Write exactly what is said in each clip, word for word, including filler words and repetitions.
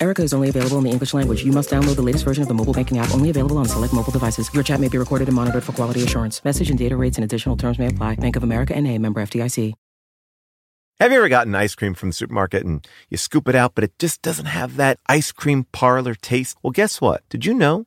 Erica is only available in the English language. You must download the latest version of the mobile banking app. Only available on select mobile devices. Your chat may be recorded and monitored for quality assurance. Message and data rates and additional terms may apply. Bank of America N A, member F D I C. Have you ever gotten ice cream from the supermarket and you scoop it out, but it just doesn't have that ice cream parlor taste? Well, guess what? Did you know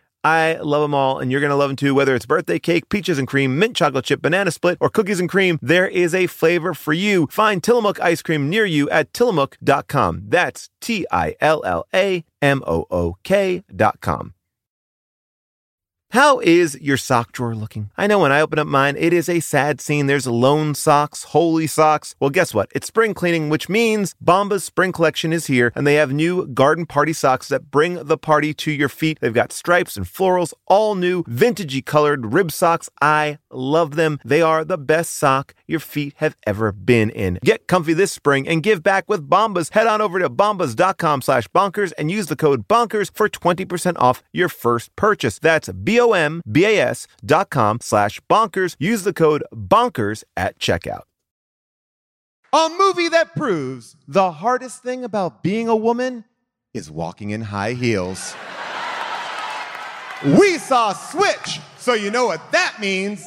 I love them all, and you're going to love them too, whether it's birthday cake, peaches and cream, mint chocolate chip, banana split, or cookies and cream. There is a flavor for you. Find Tillamook ice cream near you at tillamook dot com. That's T I L L A M O O K dot com. How is your sock drawer looking? I know when I open up mine, it is a sad scene. There's lone socks, holy socks. Well, guess what? It's spring cleaning, which means Bombas Spring Collection is here, and they have new garden party socks that bring the party to your feet. They've got stripes and florals, all new, vintagey colored rib socks. I love them. They are the best sock your feet have ever been in. Get comfy this spring and give back with Bombas. Head on over to bombas dot com slash bonkers and use the code bonkers for twenty percent off your first purchase. That's B O M B A S dot com slash bonkers. Use the code bonkers at checkout. A movie that proves the hardest thing about being a woman is walking in high heels. We saw Switch, so you know what that means.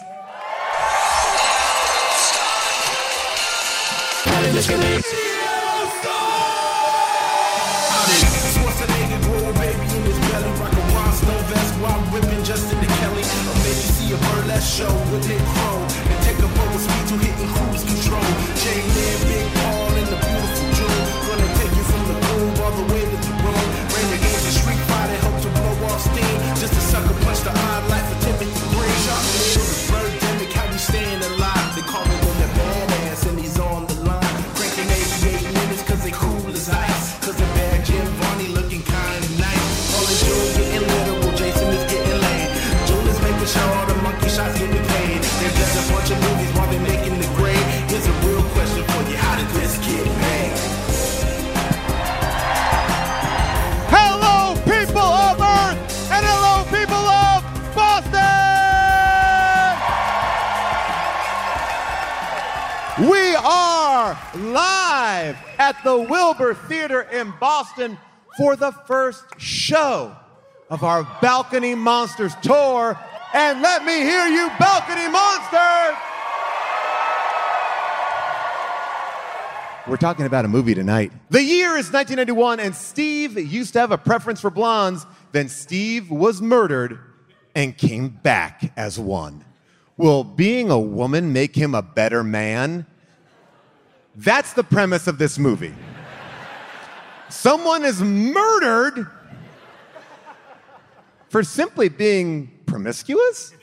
Show with it grow and take the ball speed to hit and cruise control. Jay Lynn, Big Paul, and the beautiful June. Gonna take you from the room all the way to the room. Rain the games and street fighting, help to blow off steam. Just a sucker punch the odd life for Timothy Green. Shot in the birdemic, how we staying alive. They call me on that badass and he's on the line. Cranking eighty-eight minutes cause they cool as ice. Cause the bad Jim Varney looking kind of nice. All in June getting literal, Jason is getting laid. June is making sure all the shots getting paid. They've got a bunch of movies while they're making the grade. Here's a real question for you. How did this get made? Hello, people of Earth! And hello, people of Boston! We are live at the Wilbur Theater in Boston for the first show of our Balcony Monsters tour. And let me hear you, Balcony Monsters! We're talking about a movie tonight. The year is nineteen ninety-one, and Steve used to have a preference for blondes. Then Steve was murdered and came back as one. Will being a woman make him a better man? That's the premise of this movie. Someone is murdered for simply being promiscuous,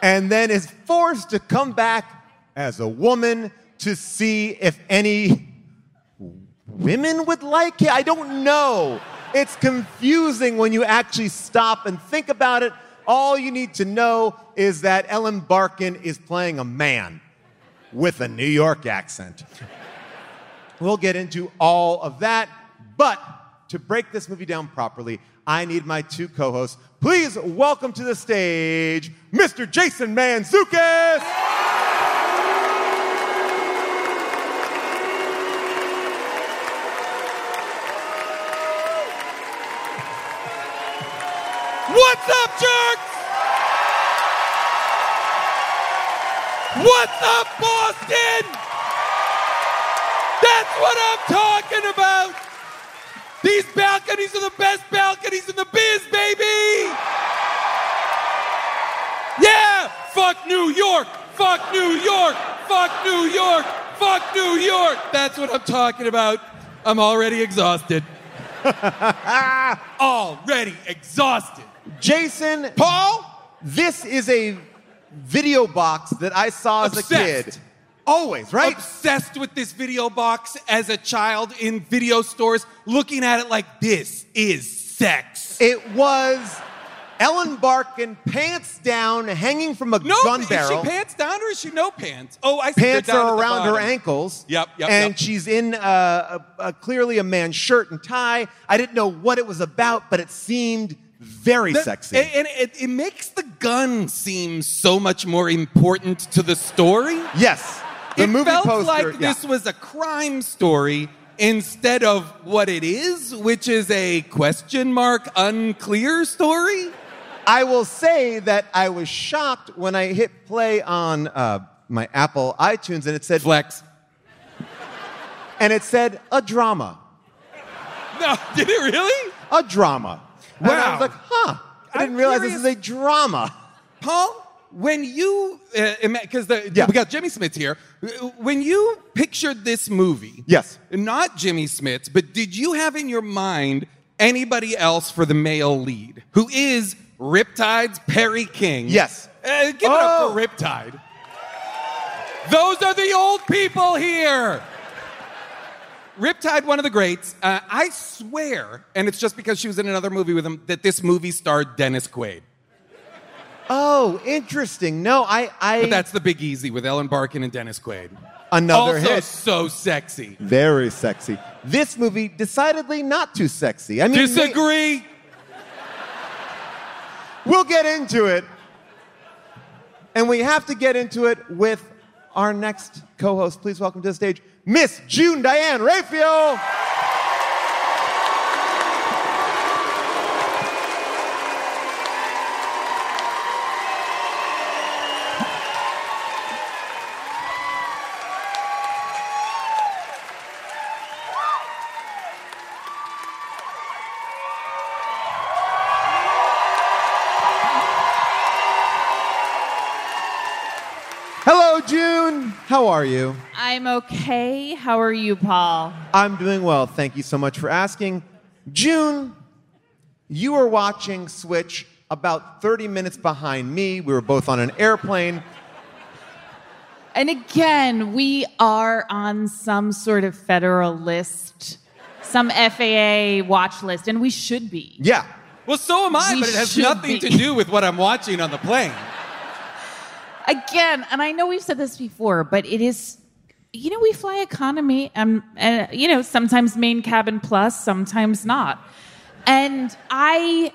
and then is forced to come back as a woman to see if any women would like it. I don't know. It's confusing when you actually stop and think about it. All you need to know is that Ellen Barkin is playing a man with a New York accent. We'll get into all of that, but to break this movie down properly, I need my two co-hosts. Please welcome to the stage, Mister Jason Mantzoukas. What's up, jerks? What's up, Boston? That's what I'm talking about. These balconies are the best balconies in the biz, baby. Yeah, fuck New York. Fuck New York. Fuck New York. Fuck New York. That's what I'm talking about. I'm already exhausted. Already exhausted. Jason. Paul. This is a video box that I saw Obsessed. as a kid. Always, right? Obsessed with this video box as a child in video stores, looking at it like, this is sex. It was Ellen Barkin, pants down, hanging from a no, gun barrel. Is she pants down or is she no pants? Oh, I see. Pants down are around her ankles. Yep, yep, And yep. she's in uh, a, a, clearly a man's shirt and tie. I didn't know what it was about, but it seemed very the, sexy. And, and it, it makes the gun seem so much more important to the story. Yes. The it movie felt poster, like yeah. this was a crime story instead of what it is, which is a question mark, unclear story. I will say that I was shocked when I hit play on uh, my Apple iTunes and it said... Flex. And it said, a drama. No, did it really? A drama. Wow. And I was like, huh. I didn't I'm realize curious. this is a drama. Paul, when you... Because uh, yeah. we got Jimmy Smits here. When you pictured this movie... Yes. Not Jimmy Smits, but did you have in your mind anybody else for the male lead? Who is... Riptide's Perry King. Yes. Uh, give oh. it up for Riptide. Those are the old people here. Riptide, one of the greats. Uh, I swear, and it's just because she was in another movie with him, that this movie starred Dennis Quaid. Oh, interesting. No, I... I... But that's The Big Easy with Ellen Barkin and Dennis Quaid. Another also hit. Also so sexy. Very sexy. This movie, decidedly not too sexy. I mean, Disagree. They... We'll get into it, and we have to get into it with our next co-host. Please welcome to the stage, Miss June Diane Raphael. How are you? I'm okay. How are you, Paul? I'm doing well. Thank you so much for asking. June, you were watching Switch about thirty minutes behind me. We were both on an airplane. And again, we are on some sort of federal list, some F A A watch list, and we should be. Yeah. Well, so am I, we but it has nothing be. to do with what I'm watching on the plane. Again, and I know we've said this before, but it is, you know, we fly economy, and, and you know, sometimes main cabin plus, sometimes not. And I,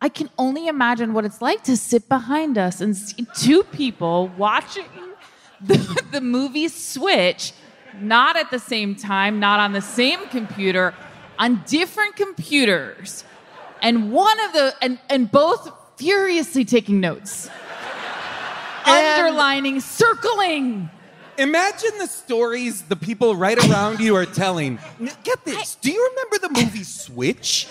I can only imagine what it's like to sit behind us and see two people watching the, the movie Switch, not at the same time, not on the same computer, on different computers, and one of the and, and both furiously taking notes. Underlining, circling. Imagine the stories the people right around you are telling. Get this. I, Do you remember the movie Switch?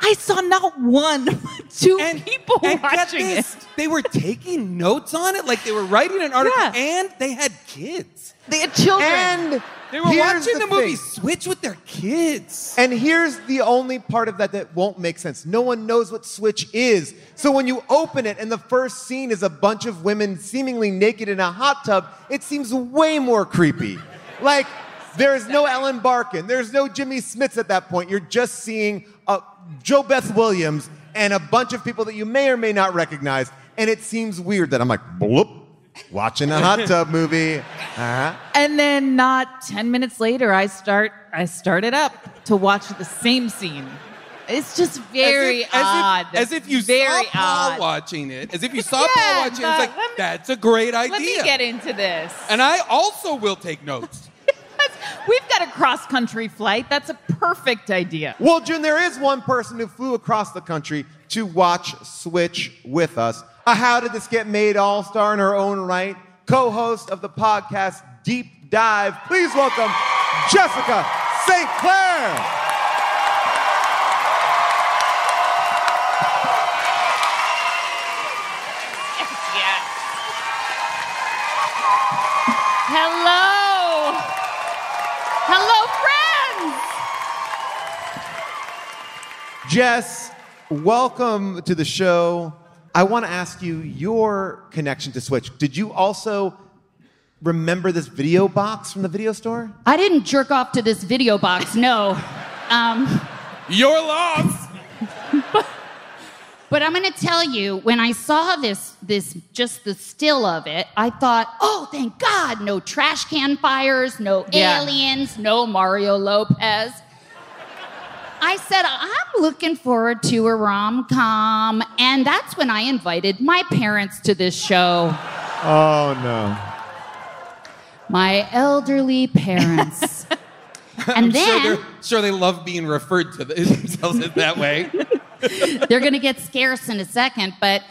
I saw not one, but two and, people and watching get this, it. They were taking notes on it, like they were writing an article, yeah. and they had kids. They had children. And they were watching the, the movie Switch with their kids. And here's the only part of that that won't make sense. No one knows what Switch is. So when you open it and the first scene is a bunch of women seemingly naked in a hot tub, it seems way more creepy. Like, there's no Ellen Barkin. There's no Jimmy Smits at that point. You're just seeing a Jo Beth Williams and a bunch of people that you may or may not recognize. And it seems weird that I'm like, bloop. Watching a hot tub movie. Uh-huh. And then not ten minutes later, I start I started up to watch the same scene. It's just very as if, odd. As if, as if you very saw Paul odd. watching it. As if you saw yeah, Paul watching the, it. It's like, me, that's a great idea. Let me get into this. And I also will take notes. We've got a cross-country flight. That's a perfect idea. Well, June, there is one person who flew across the country to watch Switch with us. a How Did This Get Made all-star in her own right, co-host of the podcast Deep Dive. Please welcome Jessica Saint Clair. Hello! Hello, friends! Jess, welcome to the show. I want to ask you your connection to Switch. Did you also remember this video box from the video store? I didn't jerk off to this video box, no. Um, You're lost! but, but I'm going to tell you, when I saw this This just the still of it, I thought, oh, thank God, no trash can fires, no yeah. aliens, no Mario Lopez. I said, I'm looking forward to a rom-com, and that's when I invited my parents to this show. Oh, no. My elderly parents. And I'm then... Sure, sure they love being referred to themselves in that way. They're going to get scarce in a second, but...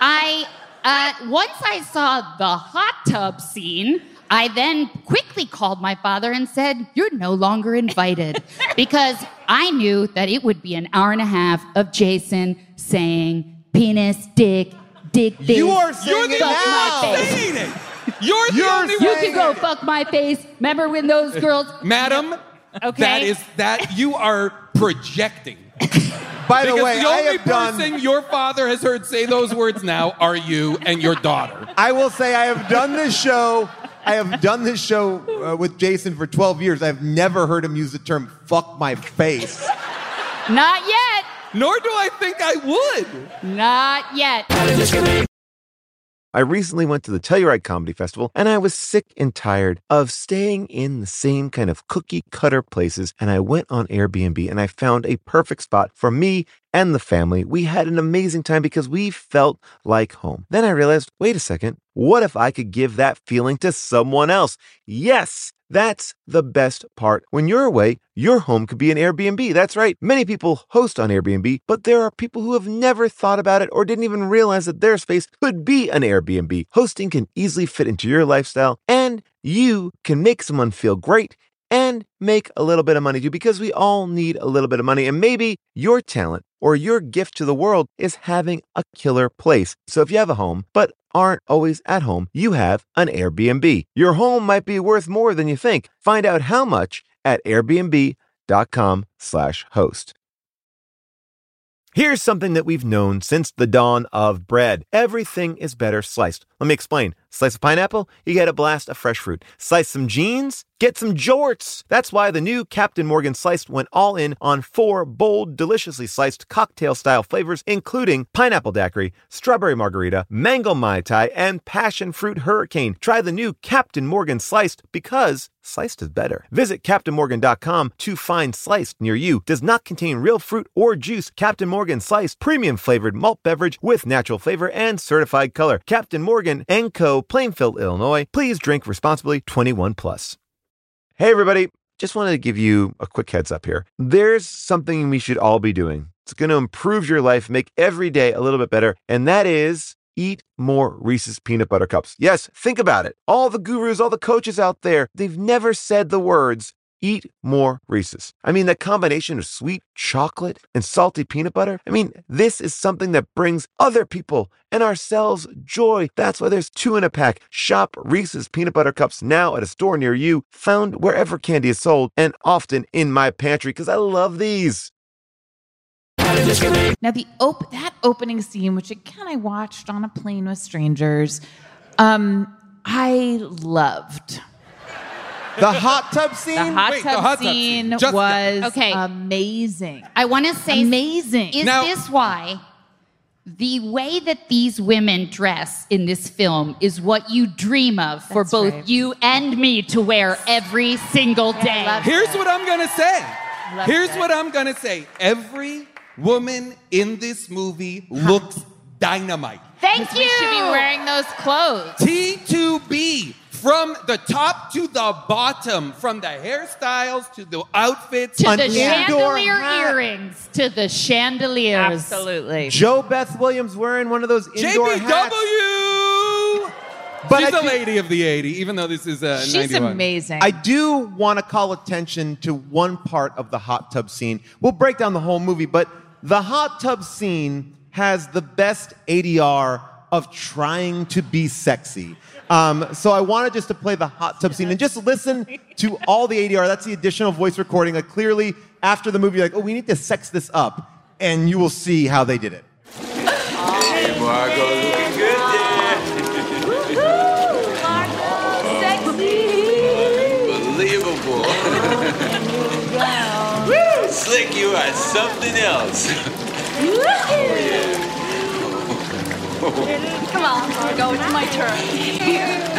I, uh, once I saw the hot tub scene, I then quickly called my father and said, you're no longer invited, because I knew that it would be an hour and a half of Jason saying, penis, dick, dick, dick. You are saying it now. Saying it. You're the only one. You can go fuck my face. Remember when those girls... Madam, okay. that is that you are projecting. By the because way, the only I have person done... your father has heard say those words now are you and your daughter. I will say I have done this show. I have done this show uh, with Jason for twelve years. I've never heard him use the term "fuck my face." Not yet. Nor do I think I would. Not yet. I recently went to the Telluride Comedy Festival, and I was sick and tired of staying in the same kind of cookie-cutter places, and I went on Airbnb, and I found a perfect spot for me and the family. We had an amazing time because we felt like home. Then I realized, wait a second, what if I could give that feeling to someone else? Yes! That's the best part. When you're away, your home could be an Airbnb. That's right. Many people host on Airbnb, but there are people who have never thought about it or didn't even realize that their space could be an Airbnb. Hosting can easily fit into your lifestyle, and you can make someone feel great and make a little bit of money too, because we all need a little bit of money. And maybe your talent or your gift to the world is having a killer place. So if you have a home, but aren't always at home, you have an Airbnb. Your home might be worth more than you think. Find out how much at airbnb dot com slash host. Here's something that we've known since the dawn of bread. Everything is better sliced. Let me explain. Slice a pineapple, you get a blast of fresh fruit. Slice some jeans, get some jorts. That's why the new Captain Morgan Sliced went all in on four bold, deliciously sliced cocktail-style flavors, including pineapple daiquiri, strawberry margarita, mango mai tai, and passion fruit hurricane. Try the new Captain Morgan Sliced because sliced is better. Visit captain morgan dot com to find Sliced near you. Does not contain real fruit or juice. Captain Morgan Sliced, premium-flavored malt beverage with natural flavor and certified color. Captain Morgan and Co., Plainfield, Illinois. Please drink responsibly. Twenty-one plus. Hey everybody, just wanted to give you a quick heads up here. There's something we should all be doing. It's going to improve your life, make every day a little bit better, and that is eat more Reese's peanut butter cups. Yes, think about it. All the gurus, all the coaches out there, they've never said the words eat more Reese's. I mean, that combination of sweet chocolate and salty peanut butter. I mean, this is something that brings other people and ourselves joy. That's why there's two in a pack. Shop Reese's peanut butter cups now at a store near you, found wherever candy is sold, and often in my pantry because I love these. Now, the op- that opening scene, which again I watched on a plane with strangers, um, I loved. The hot tub scene? The hot, Wait, tub, the hot scene tub scene was okay. amazing. I want to say... Amazing. Is now, this why the way that these women dress in this film is what you dream of for both right. you and me to wear every single day? Yeah, Here's it. what I'm going to say. Love Here's it. what I'm going to say. Every woman in this movie huh. looks dynamite. Thank you. We should be wearing those clothes. T two B. From the top to the bottom, from the hairstyles to the outfits. To the chandelier hat. Earrings, to the chandeliers. Absolutely. Jo Beth Williams wearing one of those indoor J B W! Hats. J B W! But she's I a do, lady of the eighties, even though this is uh, she's ninety-one. She's amazing. I do want to call attention to one part of the hot tub scene. We'll break down the whole movie, but the hot tub scene has the best A D R of trying to be sexy. Um, so I wanted just to play the hot tub scene and just listen to all the A D R. That's the additional voice recording. Like clearly, after the movie, you're like, oh, we need to sex this up. And you will see how they did it. Oh, hey, Margo, looking good there. Woo-hoo! Margo, sexy. Unbelievable. Wow. Woo! Slick, you are something else. Oh, yeah. Come on, Margo, it's my turn. Yeah,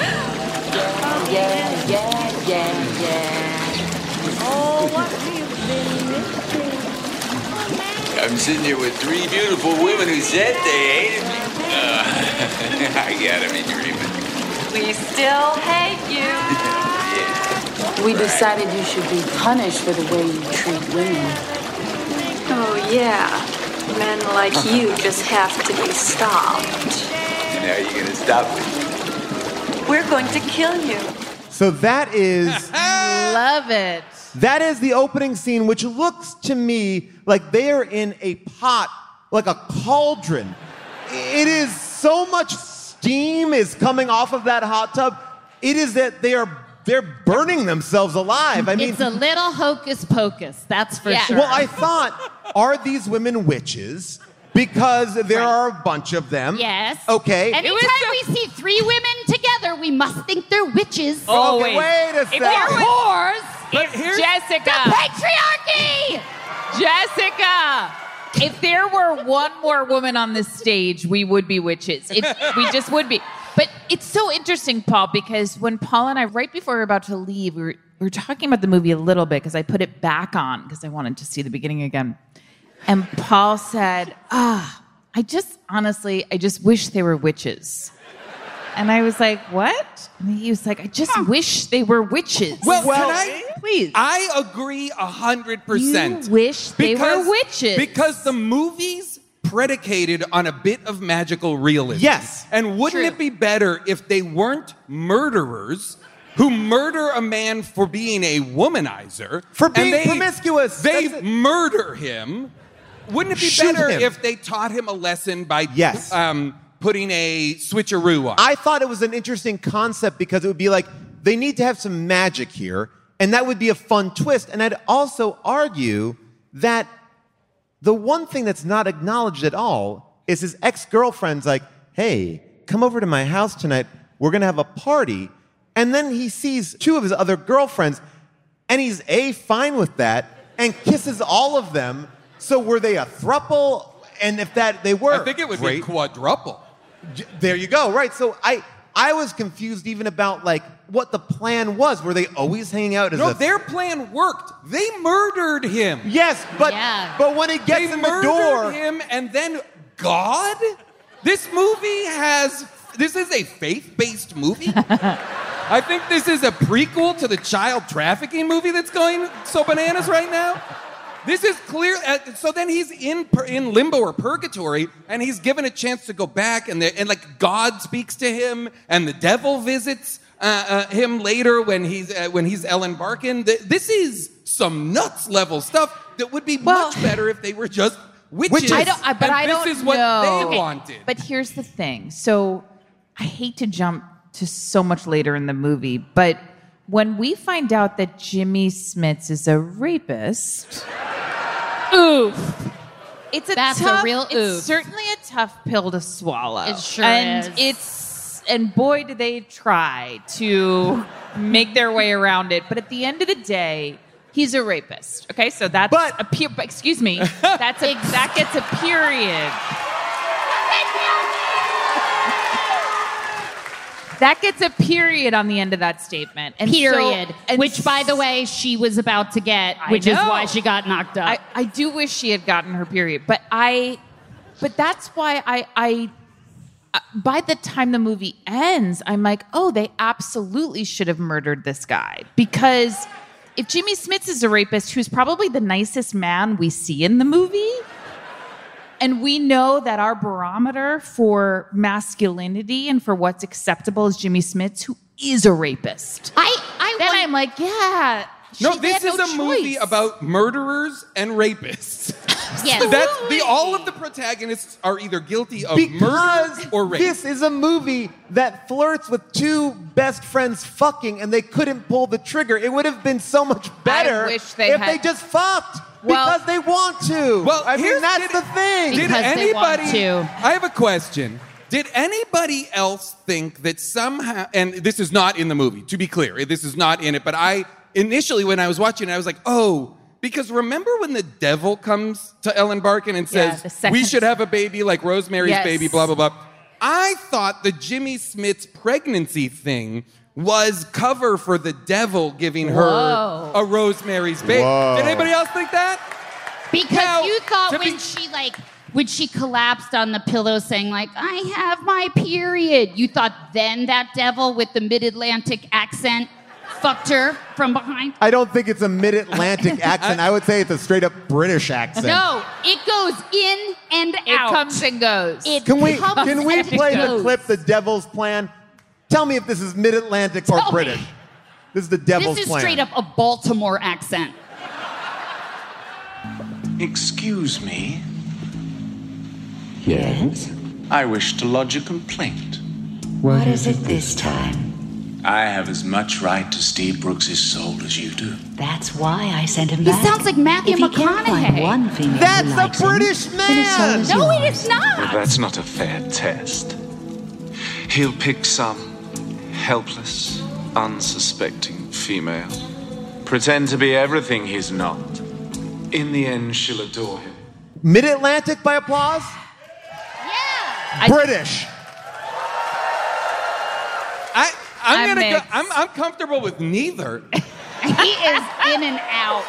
yeah, yeah, yeah, yeah. Oh, what we've been missing. I'm sitting here with three beautiful women who said they hated me. Uh, I gotta be dreaming. We still hate you. Yeah. We decided you should be punished for the way you treat women. Oh, yeah. Men like you just have to be stopped. And how are you going to stop me? We're going to kill you. So that is... Love it. That is the opening scene, which looks to me like they are in a pot, like a cauldron. It is so much steam is coming off of that hot tub. It is that they are... They're burning themselves alive. I mean, it's a little hocus pocus, that's for yeah. sure. Well, I thought, are these women witches? Because there right. are a bunch of them. Yes. Okay. Anytime just... we see three women together, we must think they're witches. Oh, okay, wait a second. If they're whores, but it's Jessica. The patriarchy! Jessica! If there were one more woman on this stage, we would be witches. It, we just would be. But it's so interesting, Paul, because when Paul and I, right before we were about to leave, we were, we were talking about the movie a little bit because I put it back on because I wanted to see the beginning again. And Paul said, ah, I just, honestly, I just wish they were witches. And I was like, what? And he was like, I just huh. wish they were witches. Well, well can I? Please. I agree one hundred percent. You wish they because, were witches. Because the movies... predicated on a bit of magical realism. Yes. And wouldn't True. It be better if they weren't murderers who murder a man for being a womanizer? For being they, promiscuous. They That's murder it. Him. Wouldn't it be Shoot better him. If they taught him a lesson by yes. um, putting a switcheroo on? I thought it was an interesting concept because it would be like, they need to have some magic here, and that would be a fun twist. And I'd also argue that the one thing that's not acknowledged at all is his ex-girlfriend's like, hey, come over to my house tonight. We're going to have a party. And then he sees two of his other girlfriends, and he's A, fine with that, and kisses all of them. So were they a throuple? And if that they were... I think it would great. Be quadruple. There you go, right. So I... I was confused even about, like, what the plan was. Were they always hanging out as no, a... No, their plan worked. They murdered him. Yes, but yeah. but when it gets they in the door... They murdered him, and then God? This movie has... This is a faith-based movie? I think this is a prequel to the child trafficking movie that's going so bananas right now. This is clear. Uh, so then he's in per, in limbo or purgatory, and he's given a chance to go back, and the, and like God speaks to him, and the devil visits uh, uh, him later when he's uh, when he's Ellen Barkin. The, this is some nuts level stuff that would be well, much better if they were just witches. Which I don't. I, but and I this don't is what know. They okay. wanted. But here's the thing. So I hate to jump to so much later in the movie, but when we find out that Jimmy Smits is a rapist. Oof. It's a That's tough, a real oof. It's certainly a tough pill to swallow. It sure and is. It's, and boy, do they try to make their way around it. But at the end of the day, he's a rapist. Okay, so that's but, a period. Excuse me. That's a, that gets a period. That gets a period on the end of that statement. And period. So, and which, by the way, she was about to get, I which know. Is why she got knocked up. I, I do wish she had gotten her period. But I, but that's why I, I by the time the movie ends, I'm like, oh, they absolutely should have murdered this guy. Because if Jimmy Smits is a rapist, who's probably the nicest man we see in the movie, and we know that our barometer for masculinity and for what's acceptable is Jimmy Smits, who is a rapist. I, I Then want... I'm like, yeah. No, this is no a choice. movie about murderers and rapists. Yes. That's the, all of the protagonists are either guilty of because murder or rape. This is a movie that flirts with two best friends fucking, and they couldn't pull the trigger. It would have been so much better if had... they just fucked. Well, because they want to. Well, I mean, that's did, the thing. Did anybody? They want to. I have a question. Did anybody else think that somehow, and this is not in the movie, to be clear, this is not in it, but I initially, when I was watching it, I was like, oh, because remember when the devil comes to Ellen Barkin and says, yeah, we should have a baby like Rosemary's yes. Baby, blah, blah, blah. I thought the Jimmy Smits pregnancy thing was cover for the devil giving her Whoa. a Rosemary's Baby. Whoa. Did anybody else think that? Because now, you thought when be- she like, when she collapsed on the pillow saying like, I have my period. You thought then that devil with the mid-Atlantic accent fucked her from behind? I don't think it's a mid-Atlantic accent. I would say it's a straight-up British accent. No, it goes in and out. It comes and goes. It can we can we play the clip, The Devil's Plan? Tell me if this is mid-Atlantic Tell or British. Me. This is The Devil's Plan. This is plan. straight up a Baltimore accent. Excuse me. Yes? I wish to lodge a complaint. What, what is it this time? I have as much right to Steve Brooks' soul as you do. That's why I sent him he back. He sounds like Matthew if McConaughey. One that's a British him, man! It's no, it is not! Well, that's not a fair test. He'll pick some helpless, unsuspecting female. Pretend to be everything he's not. In the end, she'll adore him. Mid-Atlantic by applause? Yeah! British. I... I'm, I'm gonna. Go, I'm, I'm comfortable with neither. He is in and out.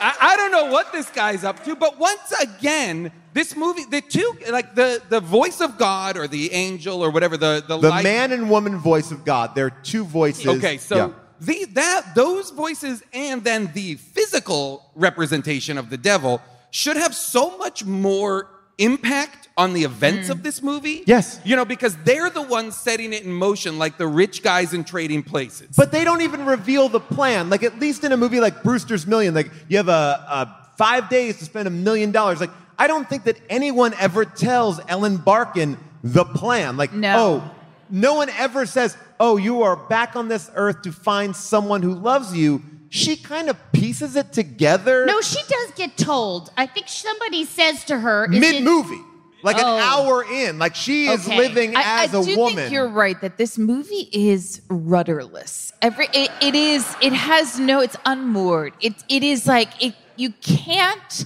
I, I don't know what this guy's up to, but once again, this movie, the two, like the, the voice of God or the angel or whatever the the, the light, man and woman voice of God. There are two voices. Okay, so yeah. the that those voices and then the physical representation of the devil should have so much more impact on the events mm. of this movie. Yes. You know, because they're the ones setting it in motion, like the rich guys in Trading Places. But they don't even reveal the plan. Like, at least in a movie like Brewster's Million, like, you have a, a five days to spend a million dollars. Like, I don't think that anyone ever tells Ellen Barkin the plan. Like, no. oh, no one ever says, oh, you are back on this earth to find someone who loves you. She kind of pieces it together. No, she does get told. I think somebody says to her... Mid-movie. Like oh. an hour in. Like she is okay. living I, as I a woman. I do think you're right that this movie is rudderless. Every It, it is... It has no... It's unmoored. It It is like... It, you can't...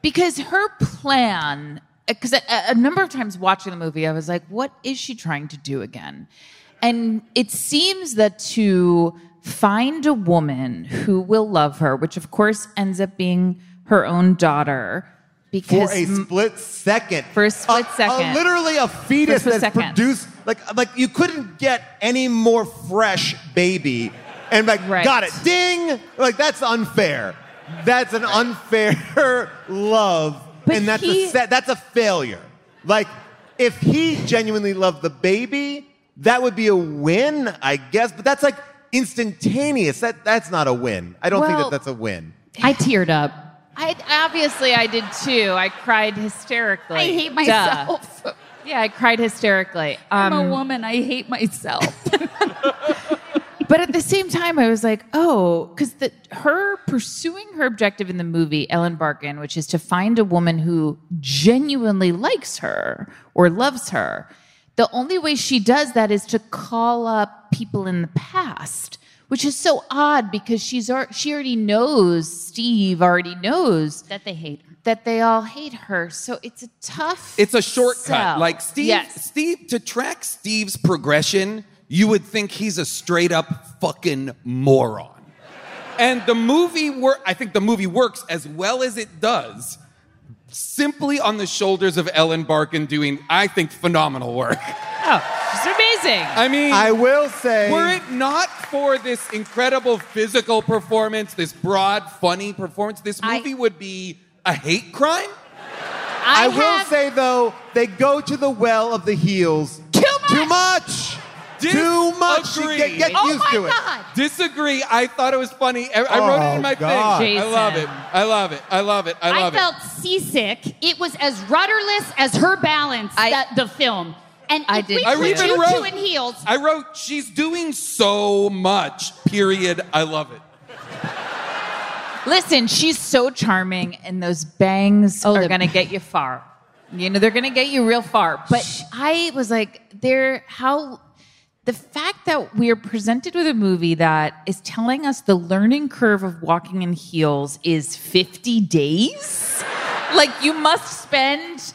Because her plan... Because a, a number of times watching the movie, I was like, what is she trying to do again? And it seems that to... find a woman who will love her, which of course ends up being her own daughter. Because for a split second. For a split a, second. A, literally a fetus that's second. produced. Like, like you couldn't get any more fresh baby. And like, right. got it, ding. Like, that's unfair. That's an unfair love. But and that's, he... a, that's a failure. Like, if he genuinely loved the baby, that would be a win, I guess. But that's like... instantaneous. That that's not a win. I don't well, think that that's a win. I teared up. I obviously I did too. I cried hysterically. I hate myself. Duh. Yeah, I cried hysterically. Um, I'm a woman. I hate myself. But at the same time, I was like, oh, because her pursuing her objective in the movie, Ellen Barkin, which is to find a woman who genuinely likes her or loves her. The only way she does that is to call up people in the past, which is so odd because she's she already knows, Steve already knows that they hate her. That they all hate her. So it's a tough It's a shortcut. Sell. Like Steve yes. Steve to track Steve's progression, you would think he's a straight up fucking moron. And the movie wor- I think the movie works as well as it does. simply on the shoulders of Ellen Barkin doing, I think, phenomenal work. Oh, she's amazing. I mean, I will say, were it not for this incredible physical performance, this broad, funny performance, this movie I, would be a hate crime. I, I have, will say, though, they go to the well of the heels. Too much. Too much. Too much. Get, get oh used to God. It. Disagree. I thought it was funny. I, I oh wrote it in my God. Thing. Jason. I love it. I love it. I love it. I love I it. I felt seasick. It was as rudderless as her balance, I, the, the film. And I did. I even you wrote. Two in heels. I wrote. She's doing so much. Period. I love it. Listen, she's so charming, and those bangs oh, are going to get you far. You know, they're going to get you real far. But Shh. I was like, they're how. The fact that we are presented with a movie that is telling us the learning curve of walking in heels is fifty days? Like, you must spend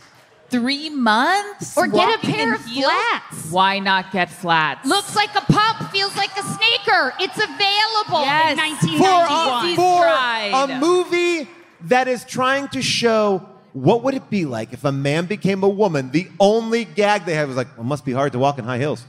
three months or get a pair of heels? Flats. Why not get flats? Looks like a pump, feels like a sneaker. It's available yes. in nineteen ninety-one. For, a, for a movie that is trying to show what would it be like if a man became a woman, the only gag they had was like, well, it must be hard to walk in high heels.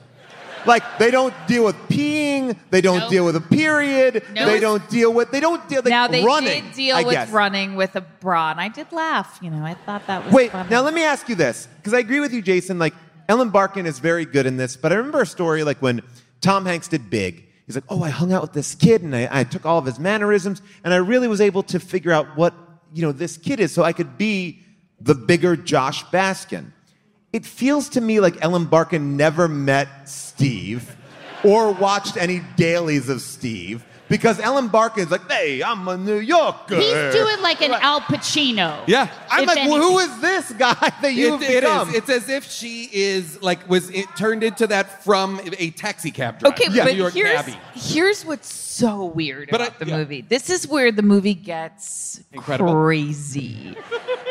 Like, they don't deal with peeing. They don't nope. deal with a period. Nope. They don't deal with, they don't deal with now they running, did deal I with guess. Running with a bra, and I did laugh. You know, I thought that was Wait, funny. Now let me ask you this, because I agree with you, Jason. Like, Ellen Barkin is very good in this, but I remember a story, like, when Tom Hanks did Big. He's like, oh, I hung out with this kid, and I, I took all of his mannerisms, and I really was able to figure out what, you know, this kid is, so I could be the bigger Josh Baskin. It feels to me like Ellen Barkin never met Steve or watched any dailies of Steve, because Ellen Barkin's like, hey, I'm a New Yorker. He's doing like an Al Pacino. Yeah. I'm like, anything. Who is this guy that you've it, become? It it's as if she is like, was it turned into that from a taxi cab driver. Okay, yeah. But New York here's, cabbie. Here's what's so weird but about I, the yeah. movie. This is where the movie gets Incredible. Crazy.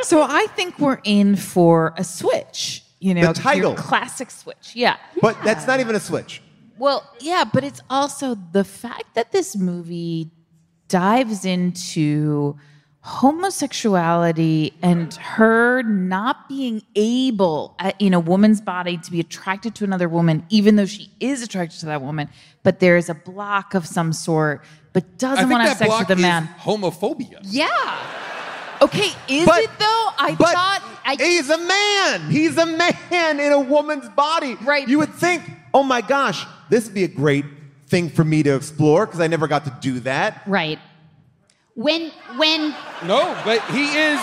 So I think we're in for a switch. You know, the title. Your classic switch, yeah. But yeah. that's not even a switch. Well, yeah, but it's also the fact that this movie dives into homosexuality and her not being able uh, in a woman's body to be attracted to another woman, even though she is attracted to that woman, but there is a block of some sort, but doesn't want to have sex with a man. Homophobia. Yeah. Okay, is but, it though? I but thought I, he's a man. He's a man in a woman's body. Right. You would think, oh my gosh, this would be a great thing for me to explore because I never got to do that. Right. When when No, but he is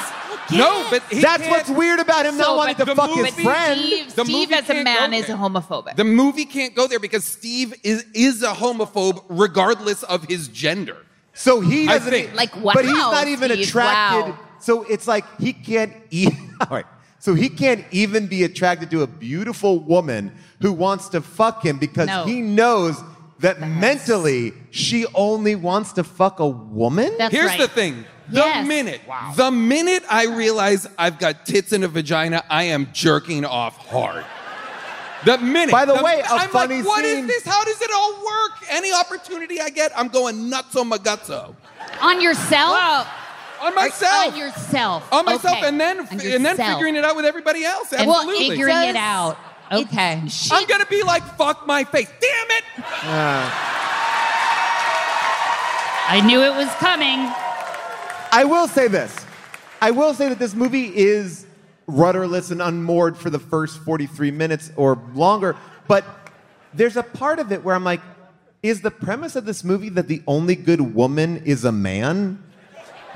no, but he that's what's weird about him so, not wanting to fuck movie, his friend. Steve, the Steve as a man is a homophobe. The movie can't go there because Steve is is a homophobe regardless of his gender. So he doesn't, think, like, wow, but he's not even Steve, attracted. Wow. So it's like he can't even, all right. So he can't even be attracted to a beautiful woman who wants to fuck him because no. he knows that that's, mentally she only wants to fuck a woman. That's Here's right. the thing. The yes. minute, wow. the minute I realize I've got tits and a vagina, I am jerking off hard. The minute. By the, the way, a I'm funny like, what scene. Is this? How does it all work? Any opportunity I get, I'm going nutso magazzo. On yourself? Wow. On myself. On yourself. On myself, okay. and then and, and then figuring it out with everybody else. And Absolutely. Figuring it out. Okay. She, I'm gonna be like, fuck my face. Damn it! Uh, I knew it was coming. I will say this. I will say that this movie is rudderless and unmoored for the first forty-three minutes or longer, but there's a part of it where I'm like, is the premise of this movie that the only good woman is a man?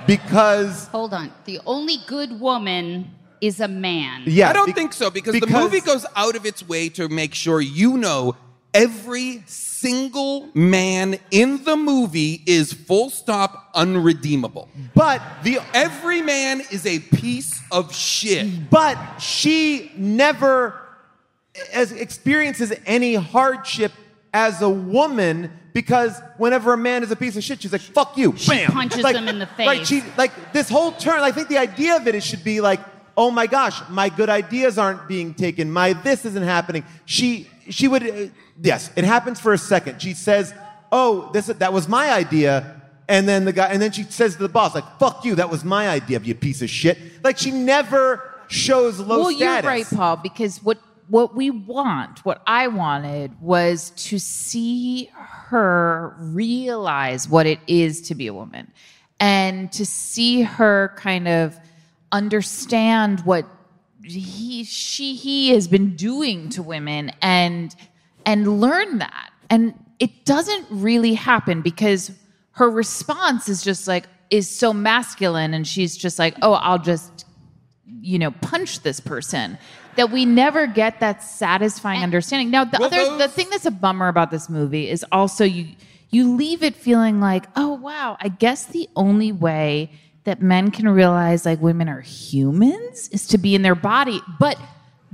Because... Hold on. The only good woman is a man. Yeah, I don't be- think so, because, because the movie goes out of its way to make sure you know every single man in the movie is full stop unredeemable. But the every man is a piece of shit. But she never as experiences any hardship as a woman because whenever a man is a piece of shit, she's like, fuck you. She Bam. Punches like, him in the face. Like, she, like this whole turn, I think the idea of it, it should be like, oh my gosh, my good ideas aren't being taken. My this isn't happening. She she would, uh, yes, it happens for a second. She says, oh, this that was my idea. And then the guy, and then she says to the boss, like, fuck you, that was my idea, you piece of shit. Like, she never shows low well, status. Well, you're right, Paul, because what, what we want, what I wanted, was to see her realize what it is to be a woman. And to see her kind of understand what he, she, he has been doing to women and and learn that. And it doesn't really happen because her response is just like, is so masculine, and she's just like, oh, I'll just, you know, punch this person. That we never get that satisfying and, understanding. Now, the well, other those... the thing that's a bummer about this movie is also you you leave it feeling like, oh, wow, I guess the only way that men can realize like women are humans is to be in their body. But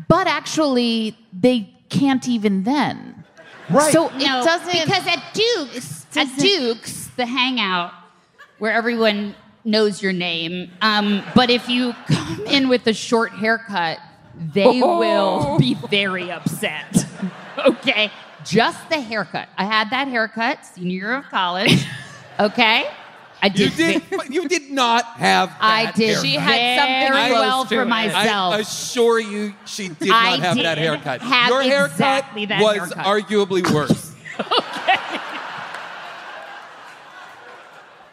but actually, they can't even then. Right. So it no, doesn't... Because at Duke's, at Duke's, the hangout, where everyone knows your name, um, but if you come in with a short haircut, they oh. will be very upset. Okay? Just the haircut. I had that haircut senior year of college. Okay? I did. You did, you did not have that I did. Haircut. She had something very well for myself. I assure you she did not I have that haircut. Have Your haircut exactly that was haircut. Arguably worse. Okay.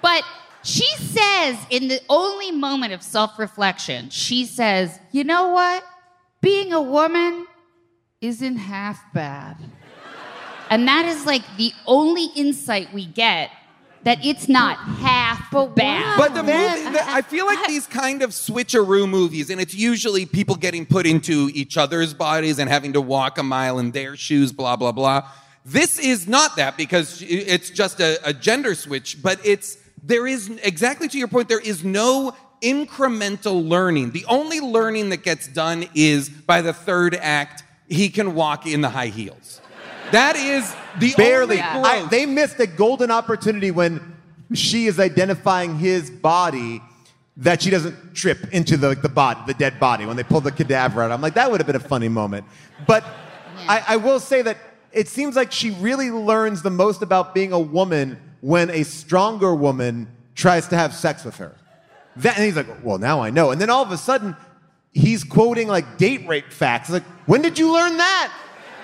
But she says, in the only moment of self-reflection, she says, you know what? Being a woman isn't half bad. And that is like the only insight we get, that it's not half but bad. But the movie, the, I feel like these kind of switcheroo movies, and it's usually people getting put into each other's bodies and having to walk a mile in their shoes, blah, blah, blah. This is not that, because it's just a, a gender switch, but it's, there is, exactly to your point, there is no incremental learning. The only learning that gets done is by the third act, he can walk in the high heels. That is the barely. Only yeah. I, they missed a golden opportunity when she is identifying his body, that she doesn't trip into the the body, the dead body, when they pull the cadaver out. I'm like, that would have been a funny moment. But yeah. I, I will say that it seems like she really learns the most about being a woman when a stronger woman tries to have sex with her. That, and he's like, well, now I know. And then all of a sudden, he's quoting like date rape facts. It's like, when did you learn that?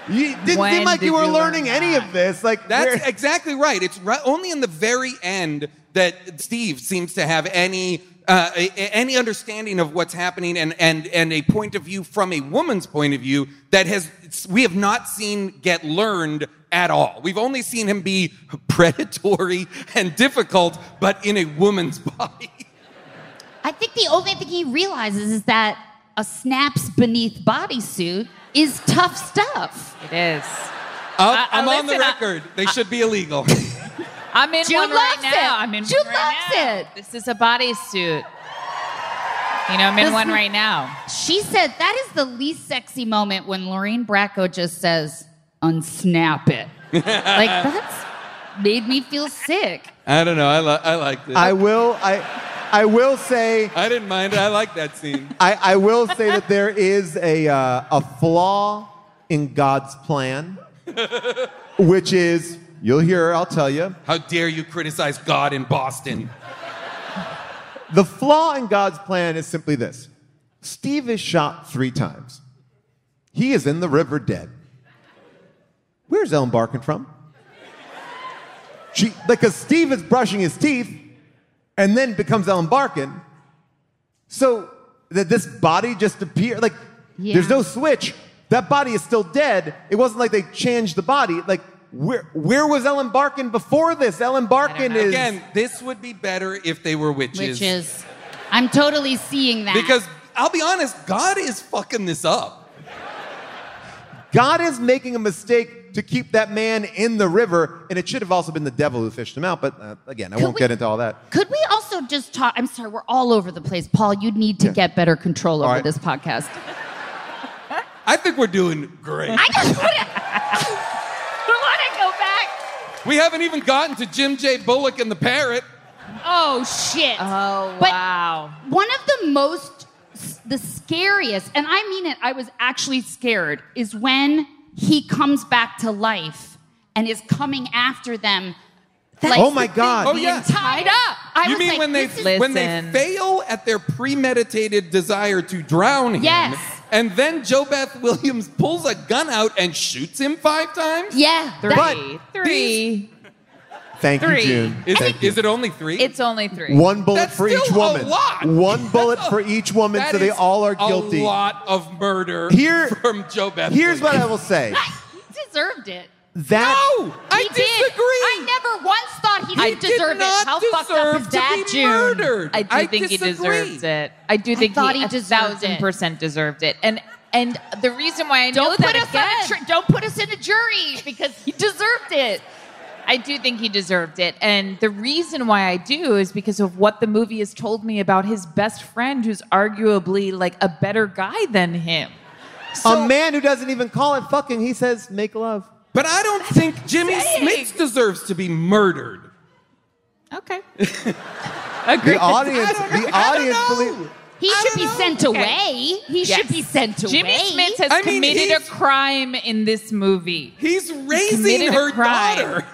You didn't when seem like did you were you learning learn any of this. Like, that's we're... exactly right. It's right, only in the very end that Steve seems to have any uh, any understanding of what's happening and, and and a point of view from a woman's point of view that has we have not seen get learned at all. We've only seen him be predatory and difficult, but in a woman's body. I think the only thing he realizes is that a snaps beneath bodysuit is tough stuff. It is. Uh, I'm uh, listen, on the record. I, they I, should be illegal. I'm in June one right now. It. I'm in June one right now. It. This is a bodysuit. You know, I'm in this one right now. She said that is the least sexy moment when Lorraine Bracco just says, unsnap it. Like, that's made me feel sick. I don't know. I, li- I like this. I will... I. I will say... I didn't mind it. I like that scene. I, I will say that there is a uh, a flaw in God's plan, which is, you'll hear her, I'll tell you. How dare you criticize God in Boston? The flaw in God's plan is simply this. Steve is shot three times. He is in the river dead. Where's Ellen Barkin from? She, because Steve is brushing his teeth, and then becomes Ellen Barkin. So that this body just appeared, like, yeah. There's no switch. That body is still dead. It wasn't like they changed the body. Like, where where was Ellen Barkin before this? Ellen Barkin is... Again, this would be better if they were witches. Witches. I'm totally seeing that. Because, I'll be honest, God is fucking this up. God is making a mistake to keep that man in the river, and it should have also been the devil who fished him out, but uh, again, I could won't we, get into all that. Could we also just talk, I'm sorry, we're all over the place. Paul, you need to yeah. get better control over right. this podcast. I think we're doing great. I just want to want to go back. We haven't even gotten to Jim J. Bullock and the parrot. Oh, shit. Oh, but wow. One of the most, the scariest, and I mean it, I was actually scared, is when he comes back to life and is coming after them That's like, oh my God! Oh yeah, tied up. I you mean like, when they is... when Listen. they fail at their premeditated desire to drown him? Yes. And then Jo Beth Williams pulls a gun out and shoots him five times. Yeah, three. But three. Thank three. you, June. Is, Thank it, you. is it only three? It's only three. One bullet That's for still each woman. A lot. One bullet a, for each woman, so they all are guilty. A lot of murder Here, from Jo Beth. Here's Williams. what I will say. You deserved it. That no, I disagree. I never once thought he didn't I deserve did not it. How fucked up is that, June? I do I think disagree. he deserves it. I do think I he, he a thousand percent deserved it. And and the reason why I know don't that put us again, on a tr- don't put us in a jury because he deserved it. I do think he deserved it. And the reason why I do is because of what the movie has told me about his best friend, who's arguably like a better guy than him. So, a man who doesn't even call it fucking. He says, make love. But I don't That's think Jimmy Smits deserves to be murdered. Okay. Agree. The audience, the audience believes. He should be, okay. he yes. should be sent away. He should be sent away. Jimmy Smits has I mean, committed a crime in this movie. He's raising he's her daughter.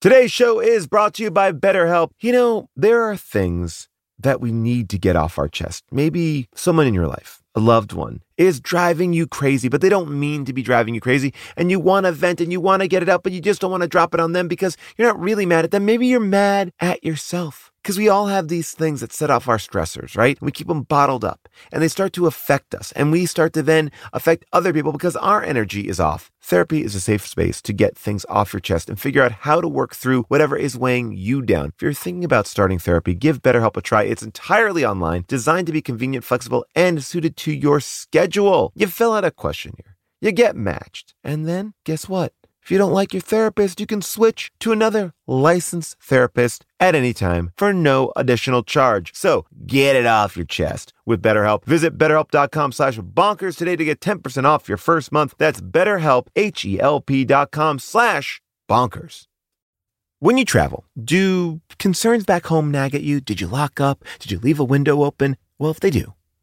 Today's show is brought to you by BetterHelp. You know, there are things that we need to get off our chest. Maybe someone in your life, a loved one, is driving you crazy, but they don't mean to be driving you crazy, and you want to vent and you want to get it out, but you just don't want to drop it on them because you're not really mad at them. Maybe you're mad at yourself, because we all have these things that set off our stressors, right? We keep them bottled up, and they start to affect us, and we start to then affect other people because our energy is off. Therapy is a safe space to get things off your chest and figure out how to work through whatever is weighing you down. If you're thinking about starting therapy, give BetterHelp a try. It's entirely online, designed to be convenient, flexible, and suited to your schedule. You fill out a questionnaire, you get matched, and then guess what? If you don't like your therapist, you can switch to another licensed therapist at any time for no additional charge. So get it off your chest with BetterHelp. Visit BetterHelp.com slash bonkers today to get ten percent off your first month. That's BetterHelp, H-E-L-P dot com slash bonkers. When you travel, do concerns back home nag at you? Did you lock up? Did you leave a window open? Well, if they do,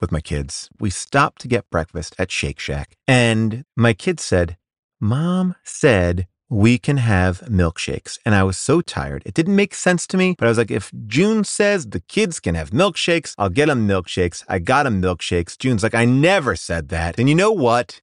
with my kids. We stopped to get breakfast at Shake Shack, and my kids said, Mom said we can have milkshakes. And I was so tired. It didn't make sense to me, but I was like, if June says the kids can have milkshakes, I'll get them milkshakes. I got them milkshakes. June's like, I never said that. And you know what?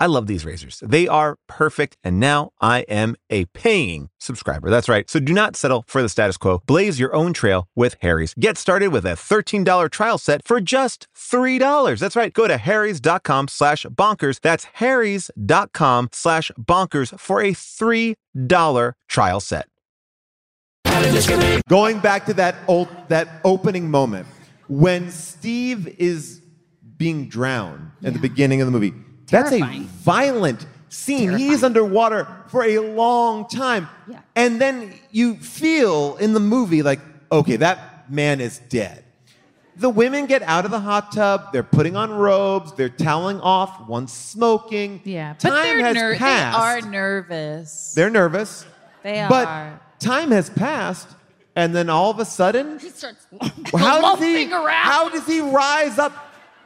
I love these razors. They are perfect, and now I am a paying subscriber. That's right. So do not settle for the status quo. Blaze your own trail with Harry's. Get started with a thirteen dollars trial set for just three dollars. That's right. Go to harrys dot com slash bonkers. That's harrys dot com slash bonkers for a three dollars trial set. Going back to that old, that opening moment when Steve is being drowned at yeah. the beginning of the movie. Terrifying. That's a violent scene. Terrifying. He is underwater for a long time. Yeah. And then you feel in the movie like, okay, that man is dead. The women get out of the hot tub. They're putting on robes. They're toweling off. One's smoking. Yeah, but time has ner- passed. They are nervous. They're nervous. They are. But time has passed, and then all of a sudden, he starts how does he? Around. How does he rise up?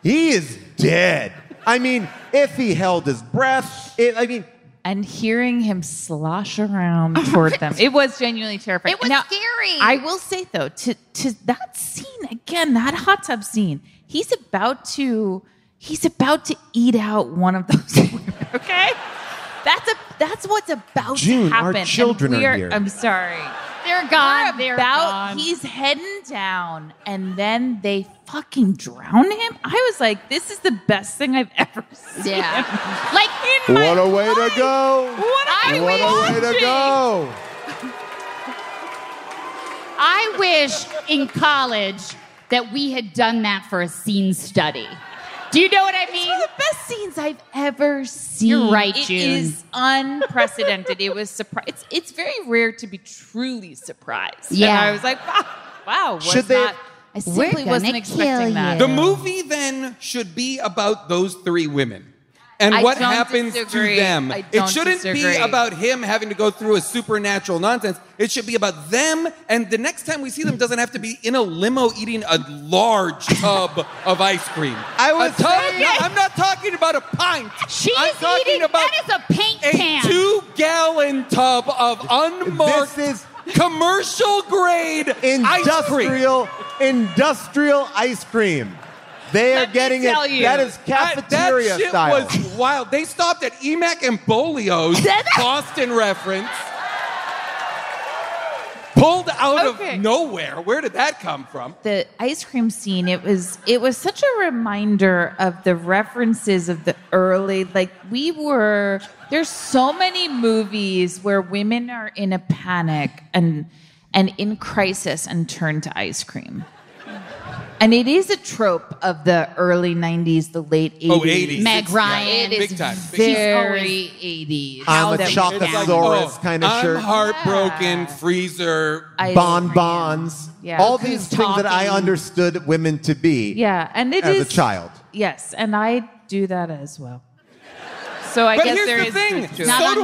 He is dead. I mean, if he held his breath, it, I mean. And hearing him slosh around toward them. It was genuinely terrifying. It was now, scary. I will say, though, to, to that scene, again, that hot tub scene, he's about to he's about to eat out one of those women, okay? That's a that's what's about June, to happen. Our children are here. I'm sorry. They're gone. They're about, gone. He's heading down, and then they fucking drown him. I was like, this is the best thing I've ever seen. Yeah. Like, in my What a way life. To go. What a, what a way to go. I wish in college that we had done that for a scene study. Do you know what I mean? It's one of the best scenes I've ever seen. You're right, June. It is unprecedented. It was surpri- It's it's very rare to be truly surprised. Yeah. And I was like, wow, wow. Was should not, they, I simply wasn't expecting that. You. The movie then should be about those three women and I what happens disagree. To them. I don't it shouldn't disagree. Be about him having to go through a supernatural nonsense. It should be about them, and the next time we see them doesn't have to be in a limo eating a large tub of ice cream. I was a tub? Saying, no, I'm not talking about a pint. She's I'm talking eating, about that is a paint a can. A two-gallon tub of unmarked this is commercial grade industrial, ice cream. Industrial ice cream. They Let are getting it. You, that is cafeteria I, that style. That shit was wild. They stopped at Emac and Bolio's Boston reference. Pulled out okay. of nowhere. Where did that come from? The ice cream scene, it was it was such a reminder of the references of the early, like we were, there's so many movies where women are in a panic and and in crisis and turn to ice cream. And it is a trope of the early nineties, the late eighties. Oh, eighties. Meg it's, Ryan yeah, big is time. Very eighties. I'm a chocolate-saurus like, kind of I'm shirt. I'm heartbroken, yeah. freezer, I bonbons. Yeah. All Who's these talking? Things that I understood women to be yeah, and it as is, a child. Yes, and I do that as well. So I but guess here's there the is thing. Truth. Not so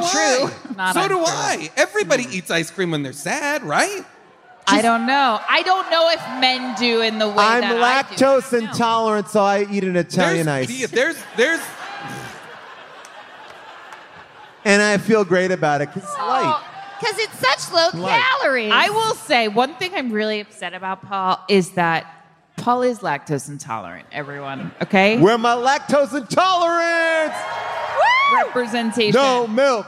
untrue. Not so untrue. Do I. Everybody mm. eats ice cream when they're sad, right? Just, I don't know. I don't know if men do in the way I'm that I do. I'm lactose intolerant, so I eat an Italian there's, ice. There's, there's... And I feel great about it, because it's oh, light. Because it's such low light. Calories. I will say, one thing I'm really upset about Paul is that Paul is lactose intolerant, everyone, okay? Where my lactose intolerance! Woo! Representation. No milk.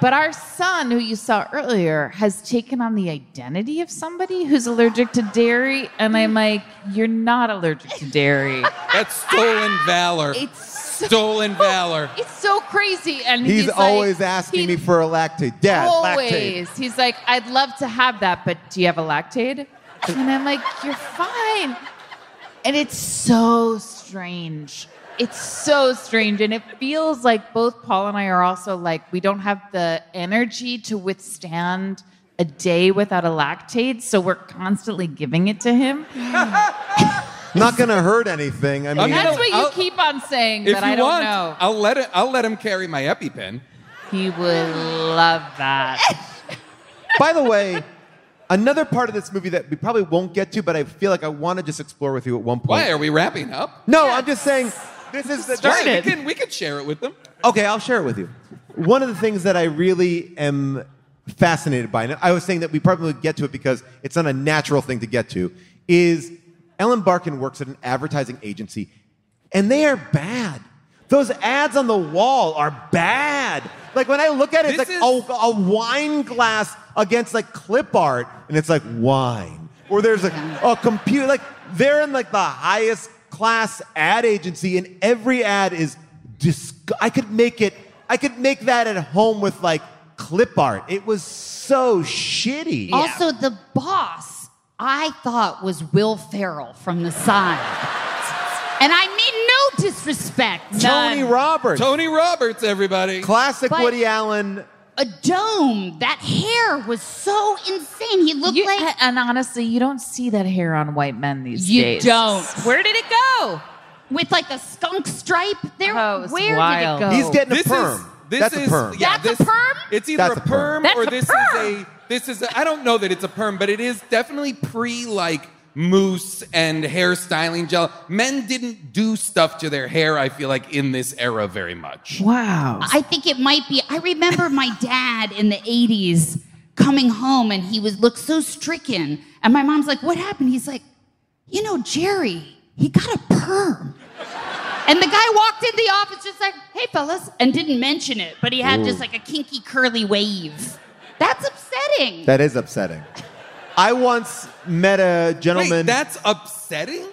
But our son, who you saw earlier, has taken on the identity of somebody who's allergic to dairy. And I'm like, you're not allergic to dairy. That's stolen valor. It's so, stolen valor. It's so crazy. And He's, he's always like, asking he, me for a lactate. Dad, always. Lactate. He's like, I'd love to have that, but do you have a lactate? And I'm like, you're fine. And it's so strange. It's so strange, and it feels like both Paul and I are also like, we don't have the energy to withstand a day without a lactate, so we're constantly giving it to him. Not going to hurt anything. I mean, that's what you I'll, keep on saying, but I don't want, know. I'll let it, I'll let him carry my EpiPen. He would love that. By the way, another part of this movie that we probably won't get to, but I feel like I want to just explore with you at one point. Why? Are we wrapping up? No, yes. I'm just saying... This is the started. We can, we can share it with them. Okay, I'll share it with you. One of the things that I really am fascinated by, and I was saying that we probably would get to it because it's not a natural thing to get to, is Ellen Barkin works at an advertising agency, and they are bad. Those ads on the wall are bad. Like, when I look at it, this it's like is... a, a wine glass against, like, clip art, and it's like wine. Or there's, like, a computer. Like, they're in, like, the highest... class ad agency, and every ad is disg- I could make it I could make that at home with like clip art. It was so shitty. Yeah. Also, the boss I thought was Will Ferrell from The Sign. And I mean no disrespect. None. Tony Roberts. Tony Roberts, everybody. Classic but Woody Allen a dome. That hair was so insane. He looked you, like... And honestly, you don't see that hair on white men these you days. You don't. Where did it go? With like a skunk stripe there. Oh, where wild. Did it go? He's getting a this perm. Is, this That's is, a perm. Yeah, That's this, a perm? It's either That's a perm, perm. or this perm. is a... This is a, I don't know that it's a perm, but it is definitely pre, like, mousse and hairstyling gel. Men didn't do stuff to their hair, I feel like, in this era very much. Wow. I think it might be. I remember my dad in the eighties coming home, and he was looked so stricken. And my mom's like, what happened? He's like, you know, Jerry, he got a perm. And the guy walked in the office just like, hey, fellas, and didn't mention it. But he had Ooh. just, like, a kinky, curly wave. That's upsetting. That is upsetting. I once met a gentleman... Wait, that's upsetting?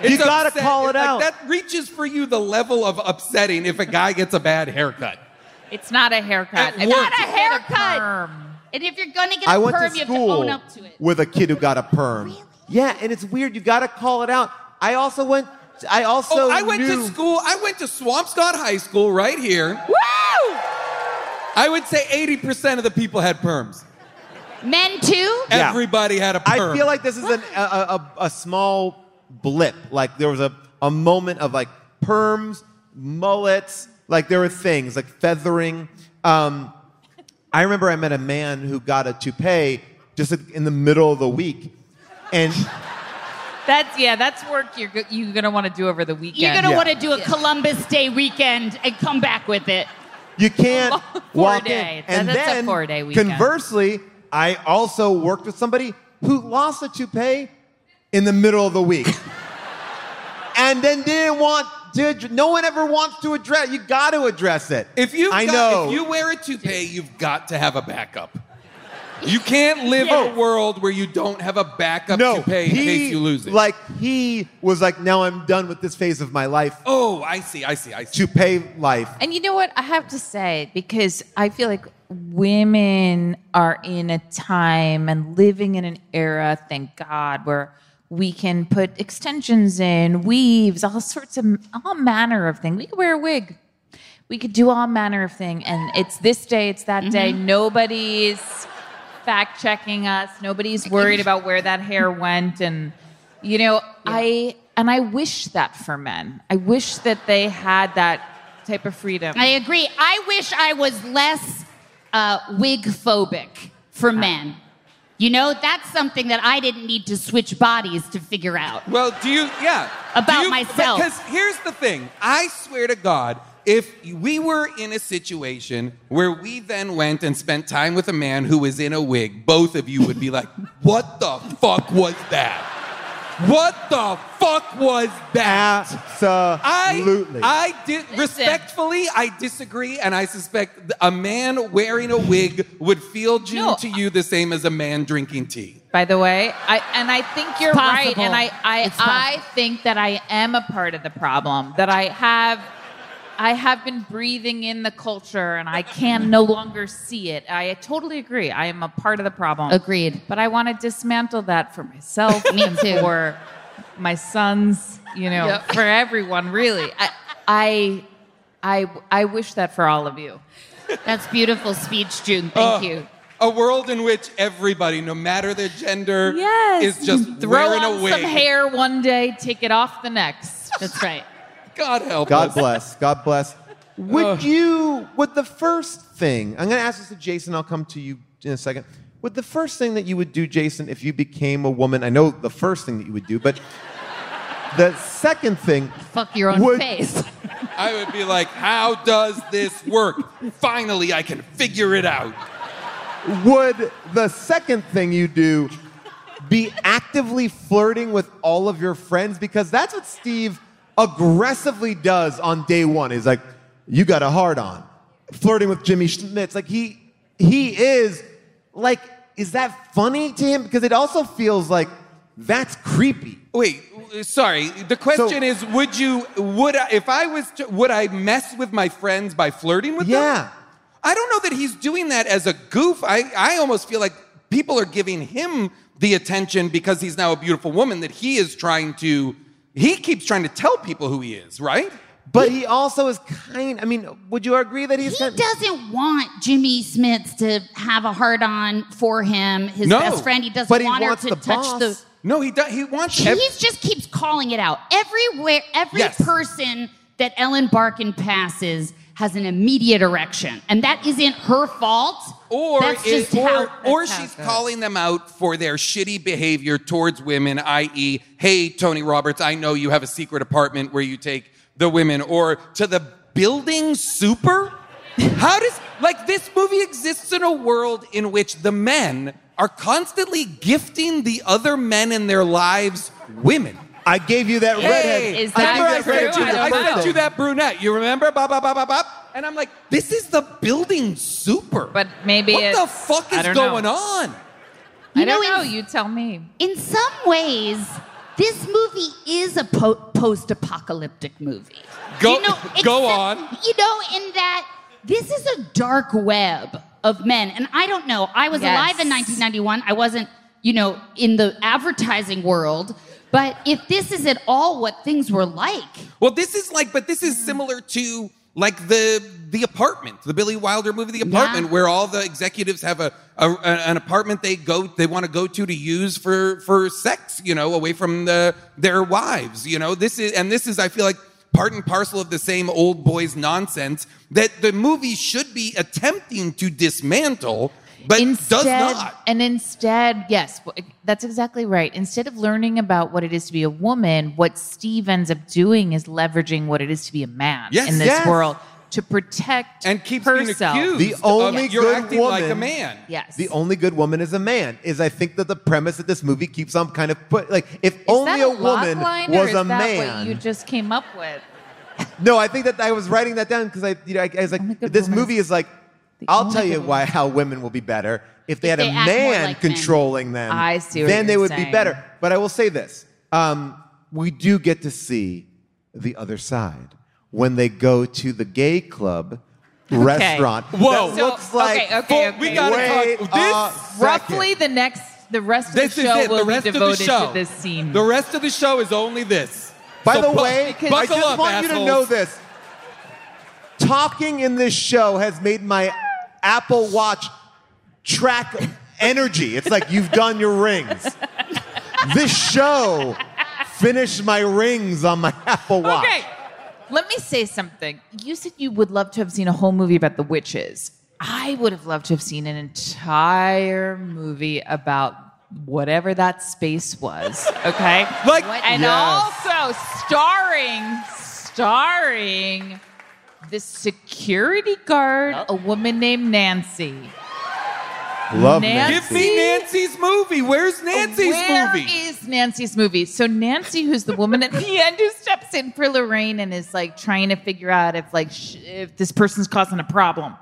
It's you gotta upset. call it it's out. Like, that reaches for you the level of upsetting if a guy gets a bad haircut. It's not a haircut. It's not a haircut. A and if you're gonna get I a perm, you have to own up to it. I went to school with a kid who got a perm. Really? Yeah, and it's weird. You gotta call it out. I also went... I also oh, I went knew... to school... I went to Swampscott High School right here. Woo! I would say eighty percent of the people had perms. Men, too? Everybody yeah. had a perm. I feel like this is an, a, a, a small blip. Like, there was a, a moment of, like, perms, mullets. Like, there were things, like feathering. Um, I remember I met a man who got a toupee just in the middle of the week. And... That's, yeah, that's work you're, go- you're going to want to do over the weekend. You're going to yeah. want to do a Columbus Day weekend and come back with it. You can't walk day. in. And That's then, a weekend. Conversely, I also worked with somebody who lost a toupee in the middle of the week. And then didn't want to... No one ever wants to address... You got to address it. If you I got, know. If you wear a toupee, you've got to have a backup. You can't live yeah. in a world where you don't have a backup no, toupee he, in case you lose it. Like, he was like, now I'm done with this phase of my life. Oh, I see, I see, I see. Toupee life. And you know what? I have to say, because I feel like women are in a time and living in an era, thank God, where we can put extensions in, weaves, all sorts of, all manner of things. We can wear a wig. We could do all manner of thing. And it's this day, it's that mm-hmm. day. Nobody's... fact-checking us. Nobody's worried about where that hair went. And, you know, yeah. I and I wish that for men. I wish that they had that type of freedom. I agree. I wish I was less uh, wig-phobic for men. You know, that's something that I didn't need to switch bodies to figure out. Well, do you, yeah. About you, myself. Because here's the thing. I swear to God... If we were in a situation where we then went and spent time with a man who was in a wig, both of you would be like, what the fuck was that? What the fuck was that? Absolutely. I, I did, respectfully, I disagree, and I suspect a man wearing a wig would feel June no, to you the same as a man drinking tea. By the way, I, and I think you're right, and I, I, I think that I am a part of the problem, that I have... I have been breathing in the culture, and I can no longer see it. I totally agree. I am a part of the problem. Agreed. But I want to dismantle that for myself. Me too. For my sons, you know, yep. for everyone, really. I, I I, I wish that for all of you. That's beautiful speech, June. Thank uh, you. A world in which everybody, no matter their gender, yes. is just Throw wearing on a wig. Some hair one day, take it off the next. That's right. God help God us. God bless. God bless. Would Ugh. you, would the first thing, I'm going to ask this to Jason, I'll come to you in a second. Would the first thing that you would do, Jason, if you became a woman, I know the first thing that you would do, but the second thing. Fuck your own would, face. I would be like, how does this work? Finally, I can figure it out. Would the second thing you do be actively flirting with all of your friends? Because that's what Steve... aggressively does on day one. He's like, you got a hard on. Flirting with Jimmy Smits. Like, he he is, like, is that funny to him? Because it also feels like that's creepy. Wait, sorry. The question so, is, would you, would I, if I was, to, would I mess with my friends by flirting with yeah. them? Yeah. I don't know that he's doing that as a goof. I, I almost feel like people are giving him the attention because he's now a beautiful woman that he is trying to... He keeps trying to tell people who he is, right? But he, he also is kind. I mean, would you agree that he's? He kind, doesn't want Jimmy Smits to have a hard on for him. His no, best friend. He doesn't but want he wants her to the touch boss. the. No, he does. He wants. He ev- just keeps calling it out everywhere. Every yes. person that Ellen Barkin passes has an immediate erection, and that isn't her fault. Or that's is, just or, how, or that's she's how calling them out for their shitty behavior towards women. that is, hey, Tony Roberts, I know you have a secret apartment where you take the women, or to the building super? How does, like, this movie exists in a world in which the men are constantly gifting the other men in their lives women. I gave you that hey, redhead. Is that I, that I, you, I, I sent you that brunette. You remember? Bop, bop, bop, bop, bop. And I'm like, this is the building super. But maybe what it's... What the fuck is going know. on? You I don't know. know. You tell me. In some ways... This movie is a po- post-apocalyptic movie. Go, you know, go on. You know, in that this is a dark web of men. And I don't know. I was yes. alive in nineteen ninety-one. I wasn't, you know, in the advertising world. But if this is at all what things were like. Well, this is like, but this is similar to, like, the the apartment, the Billy Wilder movie, The Apartment, yeah. where all the executives have a, a an apartment they go they want to go to to use for for sex, you know, away from the their wives, you know. This is and this is I feel like part and parcel of the same old boys nonsense that the movie should be attempting to dismantle, but instead, does not. And instead, yes, that's exactly right. Instead of learning about what it is to be a woman, what Steve ends up doing is leveraging what it is to be a man yes, in this yes. world to protect and keep herself. Being accused the only of, you're good acting woman, like a man. Yes. The only good woman is a man. Is I think that the premise that this movie keeps on kind of put like if is only a, a woman line, was is a that man. What you just came up with. No, I think that I was writing that down because I, you know, I, I was like, this woman. movie is like. I'll tell you why how women will be better if they if had a they man like controlling men. them. I see what then you're they would saying. be better. But I will say this: um, we do get to see the other side when they go to the gay club okay. restaurant. Whoa! That so, looks like okay, okay, okay. we gotta talk. This roughly the next the rest this of the show is it. will the rest be devoted of the show. to this scene. The rest of the show is only this. By so the bu- way, I just up, want assholes. you to know this: talking in this show has made my Apple Watch track energy. It's like you've done your rings. This show finished my rings on my Apple Watch. Okay, let me say something. You said you would love to have seen a whole movie about the witches. I would have loved to have seen an entire movie about whatever that space was. Okay, like what, and yes. also starring, starring. the security guard, nope. a woman named Nancy. Love Nancy. Give me Nancy's movie. Where's Nancy's Where movie? Where is Nancy's movie? So Nancy, who's the woman at the end who steps in for Lorraine and is like trying to figure out if like sh- if this person's causing a problem.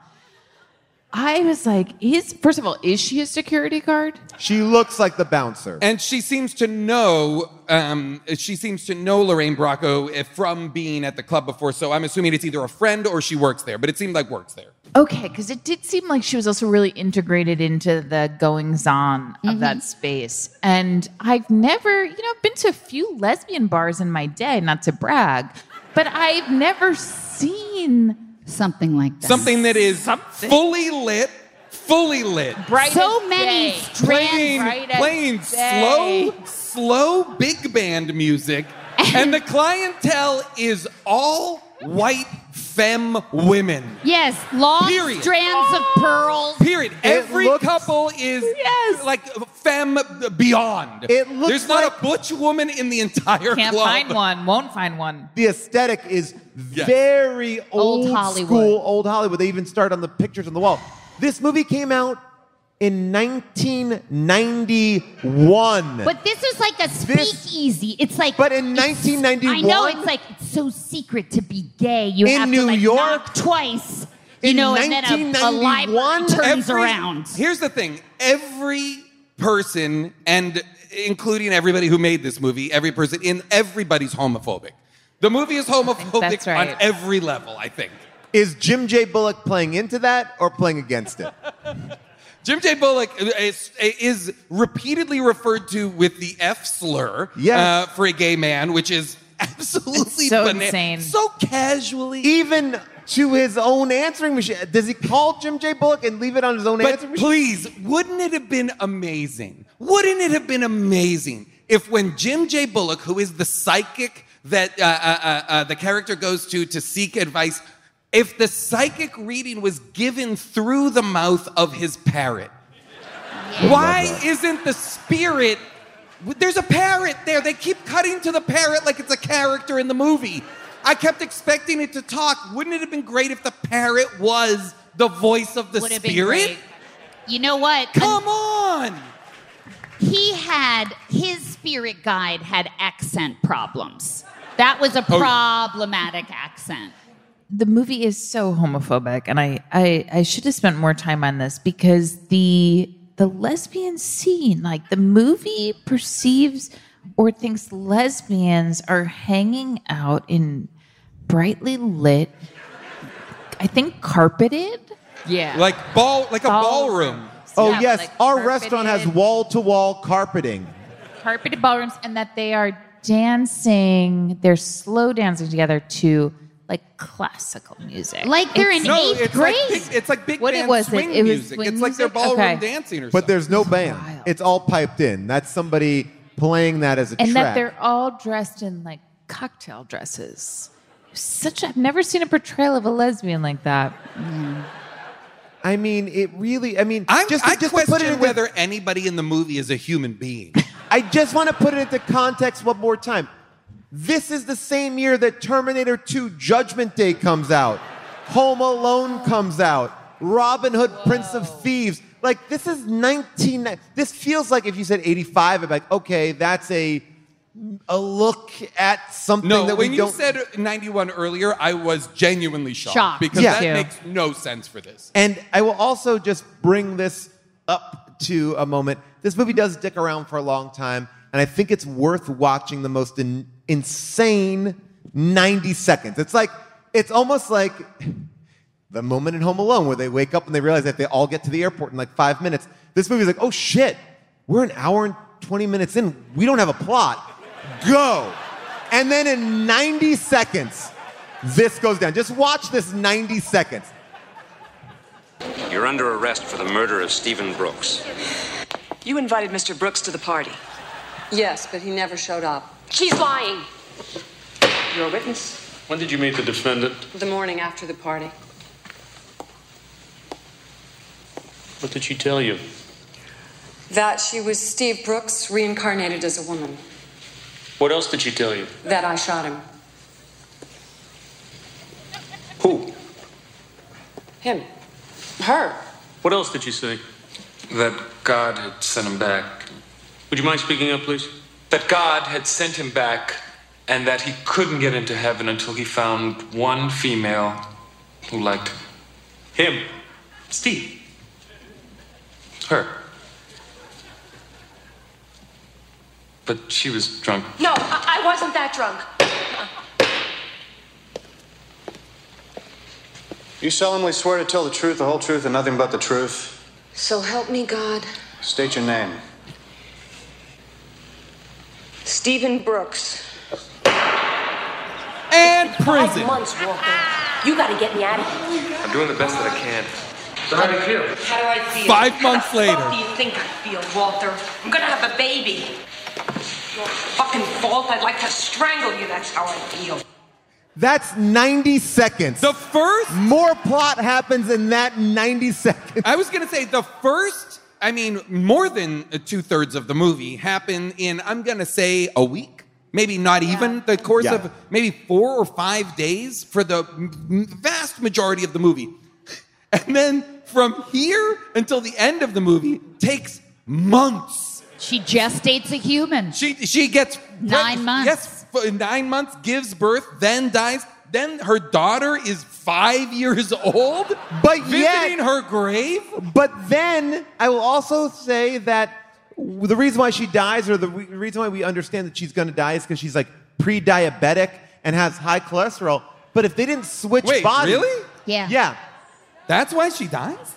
I was like, is first of all, is she a security guard? She looks like the bouncer, and she seems to know. Um, she seems to know Lorraine Bracco from being at the club before, so I'm assuming it's either a friend or she works there, but it seemed like works there. Okay, because it did seem like she was also really integrated into the goings-on mm-hmm. of that space. And I've never, you know, I've been to a few lesbian bars in my day, not to brag, but I've never seen something like that. Something that is something. fully lit. Fully lit. Bright so many strands. Playing, playing slow, slow big band music. And the clientele is all white femme women. Yes, long Period. strands oh. of pearls. Period. It Every looks, couple is yes. like femme beyond. It looks There's not like a butch woman in the entire Can't club. Can't find one. Won't find one. The aesthetic is yes. very old, old Hollywood. school, old Hollywood. They even start on the pictures on the wall. This movie came out in nineteen ninety-one. But this is like a speakeasy. It's like... But in nineteen ninety-one... I know, it's like, it's so secret to be gay. You have to, like, knock twice. You know, and then a, a library turns around. Here's the thing. Every person, and including everybody who made this movie, every person in everybody's homophobic. The movie is homophobic on every level, I think. Is Jim J. Bullock playing into that or playing against it? Jim J. Bullock is, is repeatedly referred to with the F slur yes. uh, for a gay man, which is absolutely so banana. Insane. So casually. Even to his own answering machine. Does he call Jim J. Bullock and leave it on his own but answering machine? Please, wouldn't it have been amazing? Wouldn't it have been amazing if when Jim J. Bullock, who is the psychic that uh, uh, uh, the character goes to to seek advice, if the psychic reading was given through the mouth of his parrot? Yeah. Why isn't the spirit... There's a parrot there. They keep cutting to the parrot like it's a character in the movie. I kept expecting it to talk. Wouldn't it have been great if the parrot was the voice of the Would've spirit? You know what? Come um, on! He had... His spirit guide had accent problems. That was a problematic oh. accent. The movie is so homophobic, and I, I, I should have spent more time on this because the... The lesbian scene, like the movie perceives or thinks lesbians are hanging out in brightly lit, I think carpeted. Yeah. Like ball, like a ball ballroom. Oh, yeah, yes. Like Our restaurant has wall-to-wall carpeting. Carpeted ballrooms, and that they are dancing, they're slow dancing together to like classical music. Like they're in no, eighth it's grade. Like big, it's like big what band was swing it? It was music. Swing it's music? Like they're ballroom okay. dancing or but something. But there's no band. Wild. It's all piped in. That's somebody playing that as a and track. And that they're all dressed in like cocktail dresses. Such a, I've never seen a portrayal of a lesbian like that. Mm. I mean, it really, I mean... I'm, just to, I just question to put it in whether with, anybody in the movie is a human being. I just want to put it into context one more time. This is the same year that Terminator two Judgment Day comes out. Home Alone comes out. Robin Hood, Whoa. Prince of Thieves. Like, this is nineteen... This feels like if you said eighty-five, I'd be like, okay, that's a a look at something no, that we don't... No, when you said ninety-one earlier, I was genuinely shocked. Shocked. Because yeah. that yeah. makes no sense for this. And I will also just bring this up to a moment. This movie does dick around for a long time, and I think it's worth watching the most... In- insane ninety seconds. It's like, it's almost like the moment in Home Alone where they wake up and they realize that they all get to the airport in like five minutes. This movie's like, oh shit, we're an hour and twenty minutes in. We don't have a plot. Go. And then in ninety seconds, this goes down. Just watch this ninety seconds. You're under arrest for the murder of Stephen Brooks. You invited Mister Brooks to the party. Yes, but he never showed up. She's lying. You're a witness. When did you meet the defendant? The morning after the party. What did she tell you? That she was Steve Brooks reincarnated as a woman. What else did she tell you? That I shot him. Who? Him. Her. What else did she say? That God had sent him back. Would you mind speaking up, please? That God had sent him back and that he couldn't get into heaven until he found one female who liked him. Him. Steve. Her. But she was drunk. No, I, I wasn't that drunk. You solemnly swear to tell the truth, the whole truth, and nothing but the truth. So help me God. State your name. Stephen Brooks. And prison. Five months, Walker. You gotta get me out of here. I'm doing the best that I can. So how do you feel? How do I feel? Five how months later. How do you think I feel, Walter? I'm gonna have a baby. Your fucking fault. I'd like to strangle you. That's how I feel. That's ninety seconds. The first? More plot happens in that ninety seconds. I was gonna say the first... I mean, more than two-thirds of the movie happen in, I'm going to say, a week. Maybe not yeah. even the course yeah. of maybe four or five days for the vast majority of the movie. And then from here until the end of the movie takes months. She gestates a human. She she gets... Nine pre- months. Yes, nine months, gives birth, then dies. Then her daughter is five years old, but visiting yet, her grave. But then I will also say that the reason why she dies, or the re- reason why we understand that she's going to die, is because she's like pre-diabetic and has high cholesterol. But if they didn't switch Wait, bodies, really? Yeah, yeah, that's why she dies.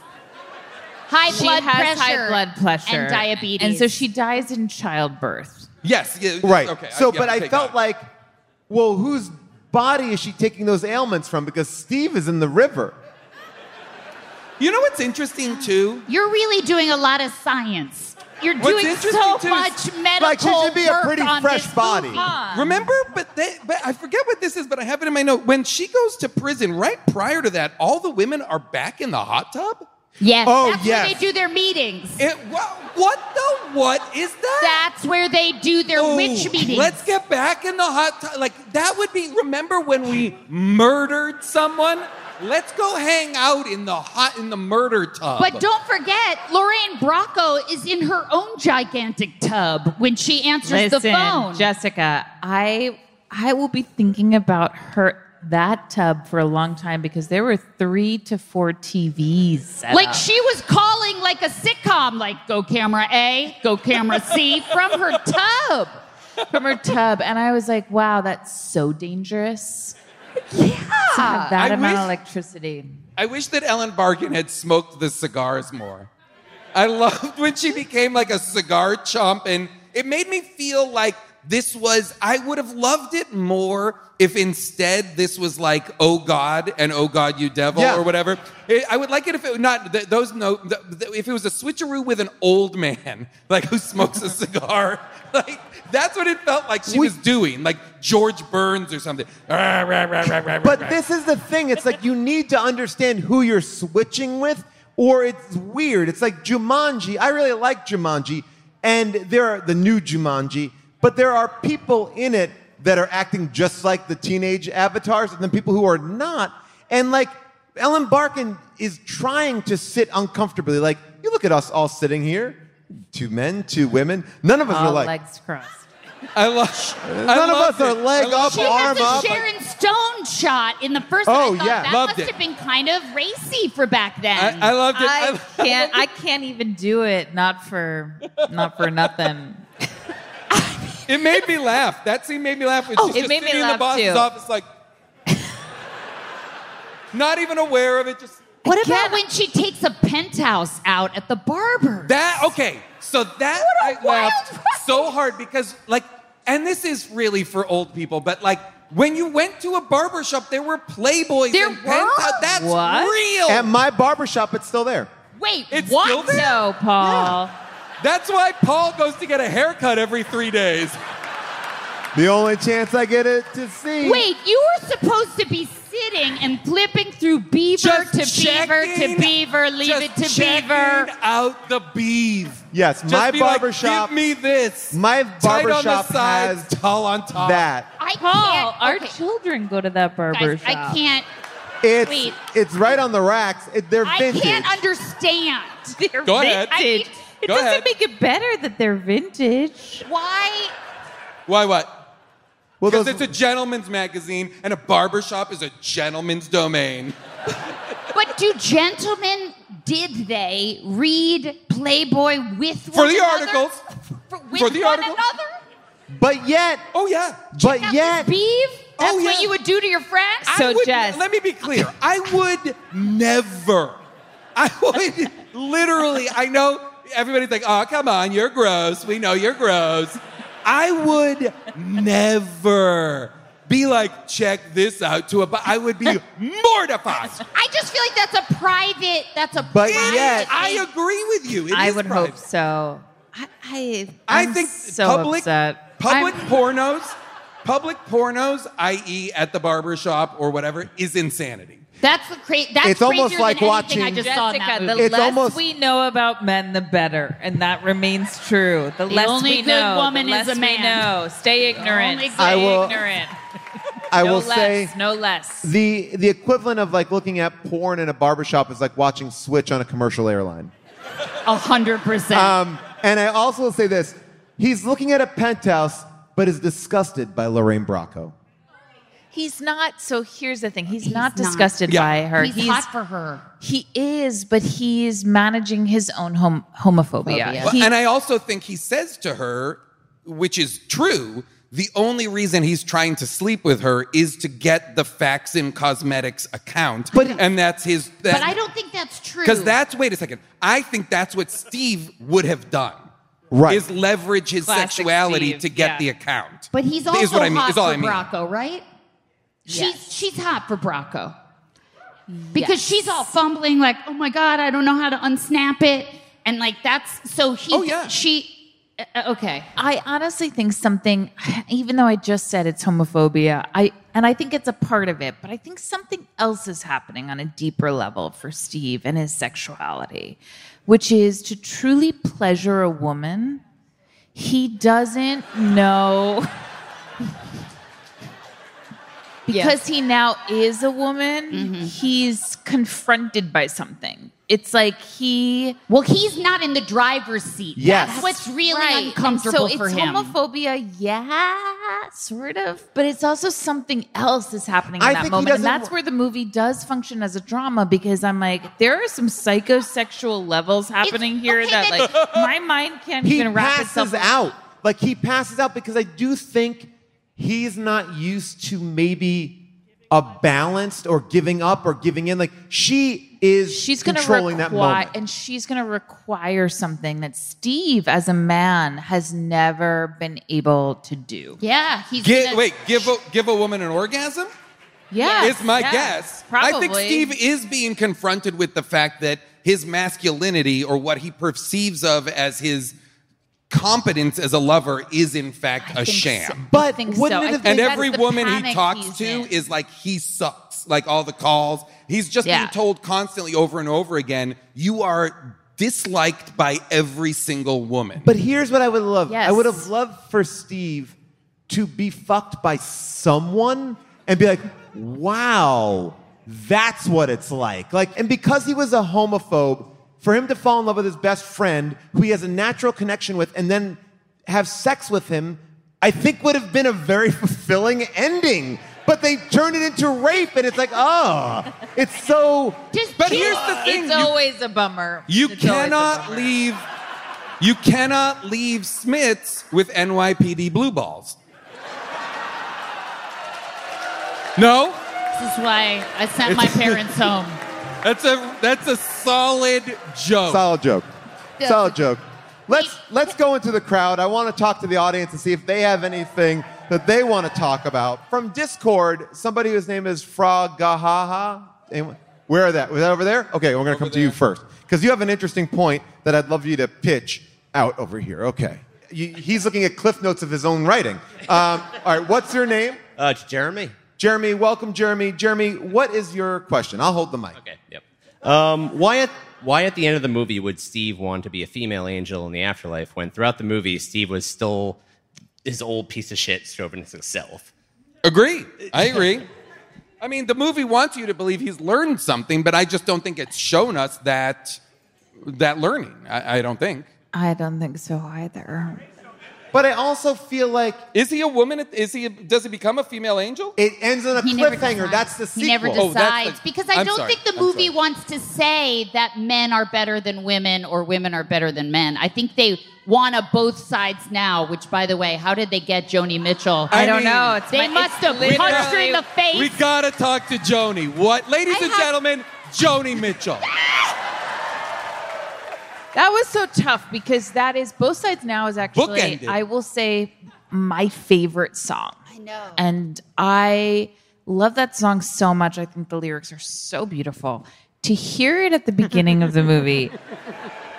High she blood has pressure, high blood pressure, and diabetes, and so she dies in childbirth. Yes, yeah, right. Okay, so, I, yeah, but I felt that. like. well, whose body is she taking those ailments from? Because Steve is in the river. You know what's interesting, too? You're really doing a lot of science. You're doing so much medical work. Like, she should be a pretty fresh body. Remember, but they, but I forget what this is, but I have it in my note. When she goes to prison, right prior to that, all the women are back in the hot tub? Yes. Oh, that's yes. where they do their meetings. It, what, what the what is that? That's where they do their oh, witch meetings. Let's get back in the hot tub. Like, that would be, remember when we murdered someone? Let's go hang out in the hot, in the murder tub. But don't forget, Lorraine Bracco is in her own gigantic tub when she answers Listen, the phone. Jessica, I, I will be thinking about her... that tub for a long time because there were three to four T Vs set Like up. She was calling like a sitcom, like go camera A, go camera C, from her tub. From her tub. And I was like, wow, that's so dangerous. Yeah. To have that I amount wish, of electricity. I wish that Ellen Barkin had smoked the cigars more. I loved when she became like a cigar chump, and it made me feel like this was, I would have loved it more if instead this was like, oh God, and oh God, you devil, yeah. or whatever. It, I would like it if it was not, th- those no, th- th- if it was a switcheroo with an old man, like who smokes a cigar. Like, that's what it felt like she we, was doing, like George Burns or something. But this is the thing, it's like you need to understand who you're switching with, or it's weird. It's like Jumanji. I really like Jumanji, and there are the new Jumanji. But there are people in it that are acting just like the teenage avatars, and then people who are not. And like Ellen Barkin is trying to sit uncomfortably. Like, you look at us all sitting here, two men, two women. None of us all are like legs crossed. I love. None I of us it. Are leg up, she arm up. She has a Sharon Stone shot in the first one. Oh I thought yeah, that loved must it. Have been kind of racy for back then. I, I loved it. I, I loved can't. It. I can't even do it. Not for. Not for nothing. It made me laugh. That scene made me laugh. It's oh, just it made sitting me laugh in the boss's too. Office, like, not even aware of it. Just what again? About when she takes a penthouse out at the barber? That okay. So that I laughed ride. So hard because, like, and this is really for old people, but like when you went to a barber shop, there were Playboys. There were. Penthouse. That's what? Real. At my barber shop, it's still there. Wait, it's what? Still there? No, Paul. Yeah. That's why Paul goes to get a haircut every three days. The only chance I get it to see. Wait, you were supposed to be sitting and flipping through beaver just to checking, beaver to beaver, leave just it to beaver. Out the beeve. Yes, just my be barbershop. Like, give me this. My barbershop has tall on top. That. I Paul, can't, okay. Our children go to that barbershop. I, I can't. It's wait. It's right on the racks. It, they're I vintage. I can't understand. They're go vintage. Ahead. I mean, It Go doesn't ahead. Make it better that they're vintage. Why? Why what? Well, because those... it's a gentleman's magazine, and a barbershop is a gentleman's domain. But do gentlemen, did they read Playboy with For one the another? Articles. For, with For the one articles. Another? But yet. Oh, yeah. But yet. That's oh, yeah. what you would do to your friends? I so, would, Jess. Let me be clear. I would never. I would literally, I know... Everybody's like, oh, come on, you're gross. We know you're gross. I would never be like, check this out to a... Bu- I would be mortified. I just feel like that's a private... That's a but private... But yet... I agree with you. It I would private. Hope so. I, I, I'm I think so public, upset. Public I'm... pornos, public pornos, that is at the barbershop or whatever, is insanity. That's the cra- that's it's almost like watching I just Jessica, saw in that movie. The it's less almost... we know about men, the better, and that remains true. The, the less only we good know, woman the less is a man. We know. Stay ignorant. Stay I will, ignorant. I will no less, say no less. The the equivalent of like looking at porn in a barbershop is like watching Switch on a commercial airline. A hundred percent. Um, and I also will say this: he's looking at a penthouse, but is disgusted by Lorraine Bracco. He's not, so here's the thing. He's, he's not disgusted not. By yeah. her. He's, he's hot for her. He is, but he's managing his own hom- homophobia. Well, he, and I also think he says to her, which is true, the only reason he's trying to sleep with her is to get the Facts in Cosmetics account. But, and that's his... That, but I don't think that's true. Because that's, wait a second. I think that's what Steve would have done. right. is leverage his Classic sexuality Steve. to get yeah. the account. But he's also is what I mean. hot is all for I mean. Bracco, right? Yes. She's she's hot for Bracco. Because yes. she's all fumbling like, oh, my God, I don't know how to unsnap it. And, like, that's... So he... Oh, yeah. She... Uh, okay. I honestly think something... Even though I just said it's homophobia, I and I think it's a part of it, but I think something else is happening on a deeper level for Steve and his sexuality, which is to truly pleasure a woman, he doesn't know... Because yeah. he now is a woman, mm-hmm. he's confronted by something. It's like he... Well, he's not in the driver's seat. Yes. That's what's really right. uncomfortable so for him. So it's homophobia, yeah, sort of. But it's also something else is happening in I that moment. And that's where the movie does function as a drama, because I'm like, there are some psychosexual levels happening it's, here okay, that like my mind can't he even wrap itself... He passes out. Like, he passes out because I do think... He's not used to maybe a balanced or giving up or giving in. Like, she is she's controlling requi- that moment. And she's going to require something that Steve, as a man, has never been able to do. Yeah. He's Get, gonna... Wait, give a, give a woman an orgasm? Yeah. It's my yeah, guess. Probably. I think Steve is being confronted with the fact that his masculinity or what he perceives of as his... competence as a lover is in fact I a sham. So. But wouldn't so. it have been, and every woman he talks to in. is like he sucks. Like all the calls, he's just yeah. being told constantly over and over again, you are disliked by every single woman. But here's what I would love. Yes. I would have loved for Steve to be fucked by someone and be like, wow, that's what it's like. Like, and because he was a homophobe, for him to fall in love with his best friend, who he has a natural connection with, and then have sex with him, I think would have been a very fulfilling ending. But they turned it into rape, and it's like, oh, it's so... Just but here's the thing. It's you, always a bummer. You it's cannot bummer. leave... You cannot leave Smits with N Y P D blue balls. No? This is why I sent my parents home. That's a that's a solid joke. Solid joke. Solid joke. Let's let's go into the crowd. I want to talk to the audience and see if they have anything that they want to talk about. From Discord, somebody whose name is Fragahaha. Anyone? Where are that? Was that over there? Okay, we're going to come there. to you first. Because you have an interesting point that I'd love you to pitch out over here. Okay. You, he's looking at cliff notes of his own writing. Um, all right, what's your name? Uh, it's Jeremy. Jeremy, welcome, Jeremy. Jeremy, what is your question? I'll hold the mic. Okay, yep. Um, why, at, why at the end of the movie would Steve want to be a female angel in the afterlife when throughout the movie Steve was still his old piece of shit chauvinistic self? Agree. I agree. I mean, the movie wants you to believe he's learned something, but I just don't think it's shown us that, that learning. I, I don't think. I don't think so either. But I also feel like... Is he a woman? Is he? A, does he become a female angel? It ends on a he cliffhanger. That's the sequel. He never decides. Oh, that's the, because I I'm don't sorry. think the movie wants to say that men are better than women or women are better than men. I think they want a both sides now, which, by the way, how did they get Joni Mitchell? I, I don't mean, know. It's they my, must have punched her in the face. We got to talk to Joni. What? Ladies I and have, gentlemen, Joni Mitchell. That was so tough because that is Both Sides Now is actually bookended. I will say my favorite song. I know. And I love that song so much. I think the lyrics are so beautiful. To hear it at the beginning of the movie,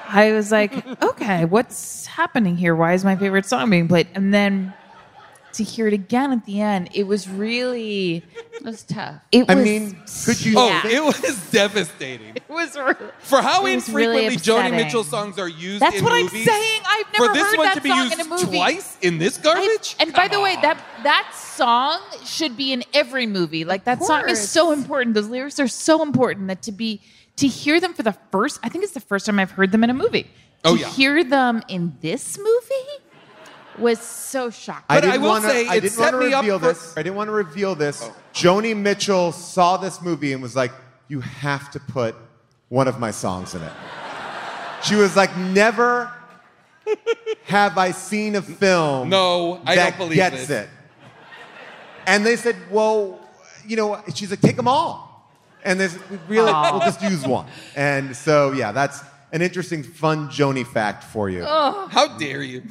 I was like, okay, what's happening here? Why is my favorite song being played? And then to hear it again at the end, it was really... It was tough. It I was, mean, could you... Yeah. Oh, it was devastating. It was really, For how infrequently really Joni Mitchell songs are used That's in movies... That's what I'm saying. I've never heard that song in a movie. For this one to be used twice in this garbage? I, and Come by the on. way, that that song should be in every movie. Like, that song is so important. Those lyrics are so important that to be... To hear them for the first... I think it's the first time I've heard them in a movie. Oh, to yeah. To hear them in this movie... was so shocking. But I, I will wanna, say, I it didn't set want to me reveal up for... this. I didn't want to reveal this. Oh. Joni Mitchell saw this movie and was like, you have to put one of my songs in it. She was like, never have I seen a film no, I that don't believe gets it. it. And they said, well, you know, she's like, take them all. And they said, we really, we'll just use one. And so, yeah, that's... an interesting, fun Joni fact for you. Oh. How dare you?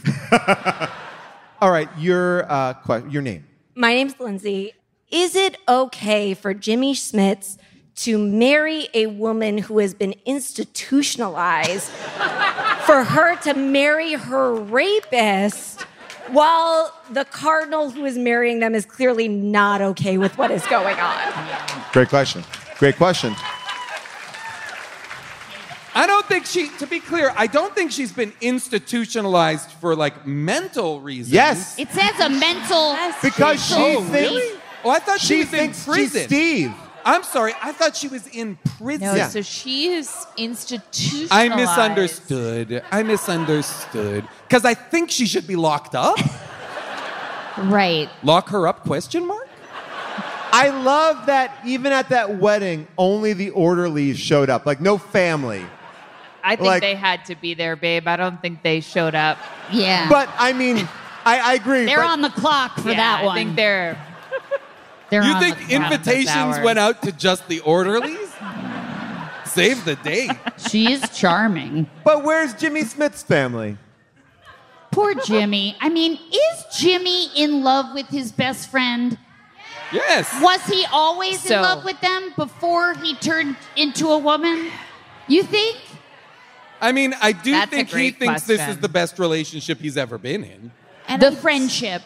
All right, your uh, qu- your name. My name's Lindsay. Is it okay for Jimmy Smits to marry a woman who has been institutionalized for her to marry her rapist while the cardinal who is marrying them is clearly not okay with what is going on? Great question. Great question. I don't think she, to be clear, I don't think she's been institutionalized for, like, mental reasons. Yes. It says a mental... Because she oh, thinks... Really? Oh, I thought she, she was thinks in prison. She's Steve. I'm sorry. I thought she was in prison. No, yeah. So she is institutionalized. I misunderstood. I misunderstood. Because I think she should be locked up. Right. Lock her up, question mark? I love that even at that wedding, only the orderlies showed up. Like, no family. I think like, they had to be there, babe. I don't think they showed up. Yeah. But, I mean, I, I agree. They're but, on the clock for yeah, that one. I think they're... They're you think invitations went out to just the orderlies? Save the date. She is charming. But where's Jimmy Smits's family? Poor Jimmy. I mean, is Jimmy in love with his best friend? Yes. Was he always so. in love with them before he turned into a woman? You think? I mean, I do That's think he thinks question. this is the best relationship he's ever been in. And the friendship.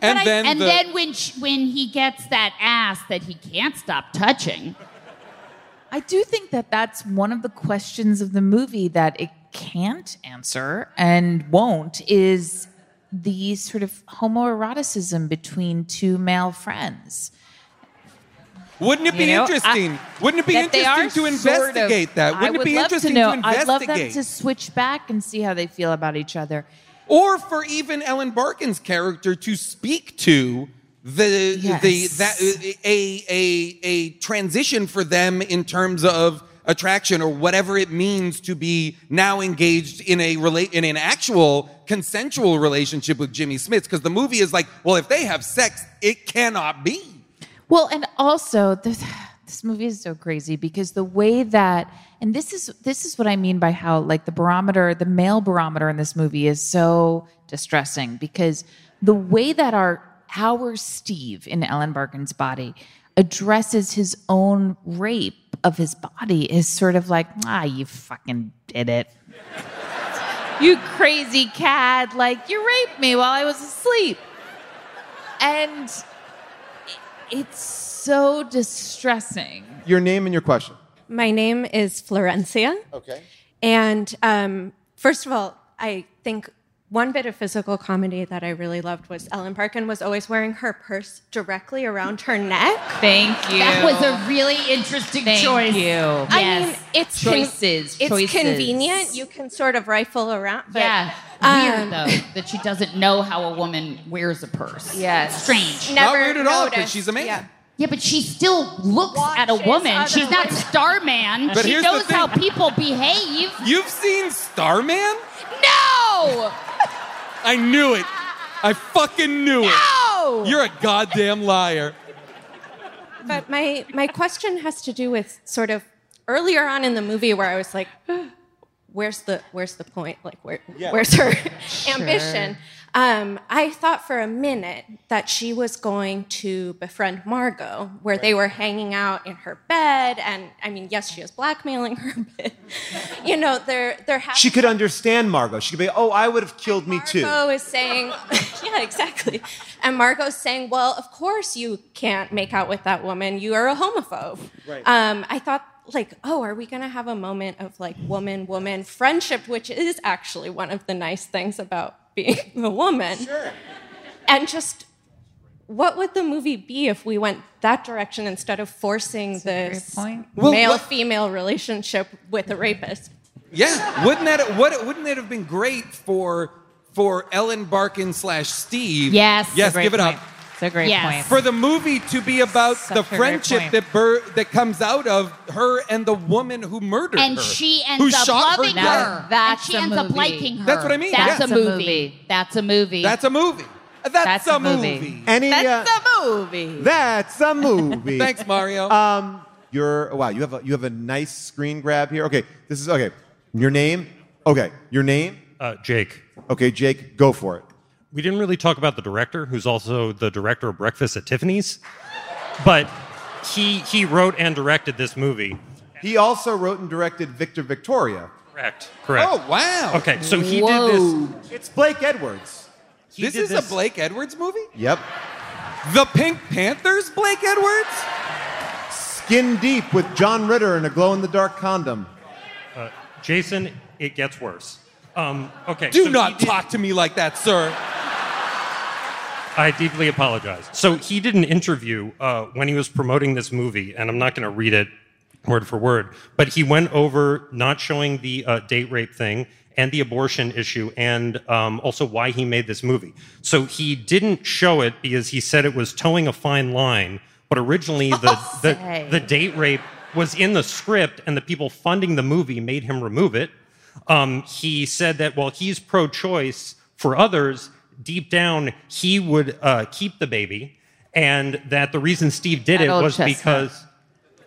And, I, then, and the, then when she, when he gets that ass that he can't stop touching. I do think that that's one of the questions of the movie that it can't answer and won't, is the sort of homoeroticism between two male friends. Wouldn't it be you know, interesting? I, wouldn't it be interesting to investigate sort of, that? Wouldn't I would it be love interesting to, know. to investigate? I'd love them to switch back and see how they feel about each other. Or for even Ellen Barkin's character to speak to the yes. the that a a a transition for them in terms of attraction or whatever it means to be now engaged in a rela- in an actual consensual relationship with Jimmy Smits, because the movie is like, well, if they have sex, it cannot be. Well, and also this, this movie is so crazy because the way that. And this is this is what I mean by how, like, the barometer, the male barometer in this movie is so distressing, because the way that our our Steve in Ellen Barkin's body addresses his own rape of his body is sort of like, ah, you fucking did it. You crazy cad. Like, you raped me while I was asleep. And it's so distressing. Your name and your question. My name is Florencia. Okay. And um, first of all, I think one bit of physical comedy that I really loved was Ellen Barkin was always wearing her purse directly around her neck. Thank you. That was a really interesting Thank choice. Thank you. I yes. mean, it's choices. Con- choices. It's convenient. You can sort of rifle around. But, yeah. Um, weird though that she doesn't know how a woman wears a purse. Yeah. Strange. Never Not weird at noticed. all, because she's amazing. Yeah. Yeah, but she still looks Watches at a woman. She's not Starman. But she knows how people behave. You've seen Starman? No! I knew it. I fucking knew no! it. No! You're a goddamn liar. But my, my question has to do with sort of earlier on in the movie where I was like, where's the where's the point? Like, where yeah. where's her sure. ambition? Um, I thought for a minute that she was going to befriend Margot, where right. they were hanging out in her bed, and I mean, yes, she is blackmailing her, but you know, they're they're having. She could understand Margot. She could be, oh, I would have killed and me Margot too. Margot is saying, yeah, exactly, and Margot's saying, well, of course you can't make out with that woman. You are a homophobe. Right. Um, I thought. Like, oh, are we going to have a moment of, like, woman-woman friendship, which is actually one of the nice things about being a woman. Sure. And just what would the movie be if we went that direction instead of forcing That's this well, male-female relationship with a rapist? Yeah. Wouldn't that what, wouldn't it have been great for for Ellen Barkin slash Steve? Yes. Yes, give it point. up. That's a great yes. point. For the movie to be about Such the friendship that bur- that comes out of her and the woman who murdered and her. And she ends up loving her. her. That's and she ends movie. up liking her. That's what I mean. That's, That's a, movie. a movie. That's a movie. That's a movie. That's, That's a movie. movie. Any, That's uh, a movie. That's a movie. Thanks, Mario. Um, you're wow. You have a, you have a nice screen grab here. Okay, this is okay. Your name? Okay. Your name? Uh, Jake. Okay, Jake, go for it. We didn't really talk about the director, who's also the director of Breakfast at Tiffany's, but he he wrote and directed this movie. He also wrote and directed Victor Victoria. Correct. Correct. Oh, wow. Okay, so he Whoa. did this. It's Blake Edwards. He this is this. a Blake Edwards movie? Yep. The Pink Panther's Blake Edwards? Skin Deep with John Ritter and a glow-in-the-dark condom. Uh, Jason, it gets worse. Um, okay. Do so not talk to me like that, sir. I deeply apologize. So he did an interview uh, when he was promoting this movie, and I'm not going to read it word for word, but he went over not showing the uh, date rape thing and the abortion issue and um, also why he made this movie. So he didn't show it because he said it was towing a fine line, but originally the, the, the date rape was in the script, and the people funding the movie made him remove it. Um, he said that while he's pro-choice, for others, deep down, he would uh, keep the baby, and that the reason Steve did it was because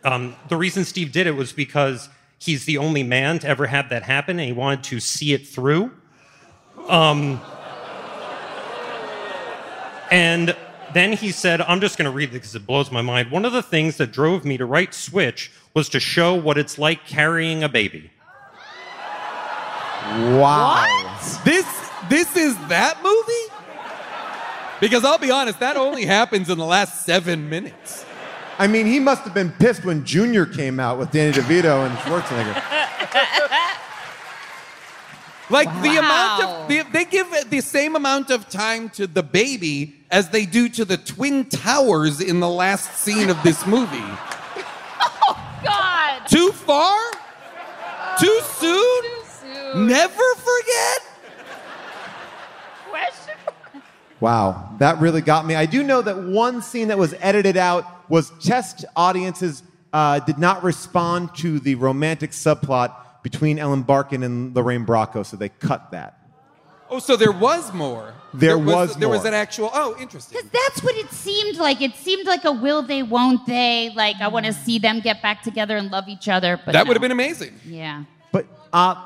um, the reason Steve did it was because he's the only man to ever have that happen, and he wanted to see it through. Um, and then he said, I'm just going to read this because it blows my mind. One of the things that drove me to write Switch was to show what it's like carrying a baby. Wow. What? This this is that movie? Because I'll be honest, that only happens in the last seven minutes. I mean, he must have been pissed when Junior came out with Danny DeVito and Schwarzenegger. Like, wow. the amount of... The, they give the same amount of time to the baby as they do to the Twin Towers in the last scene of this movie. Oh, God! Too far? Too soon? Never forget? Question? Wow, that really got me. I do know that one scene that was edited out was test audiences uh, did not respond to the romantic subplot between Ellen Barkin and Lorraine Bracco, so they cut that. Oh, so there was more. There, there was, was There more. was an actual, oh, interesting. Because that's what it seemed like. It seemed like a will they, won't they, like I want to see them get back together and love each other. But that no. would have been amazing. Yeah. But... Uh,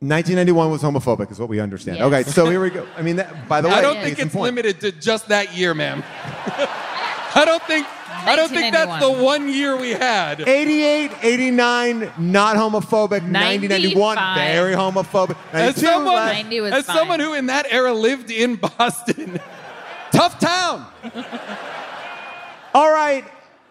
nineteen ninety-one was homophobic, is what we understand. Yes. Okay, so here we go. I mean, that, by the way, I don't think it's point. limited to just that year, ma'am. I don't think I don't think that's the one year we had. eighty-eight, eighty-nine, not homophobic. ninety, ninety-one, very homophobic. As someone, ninety was as fine. someone who in that era lived in Boston, tough town. All right.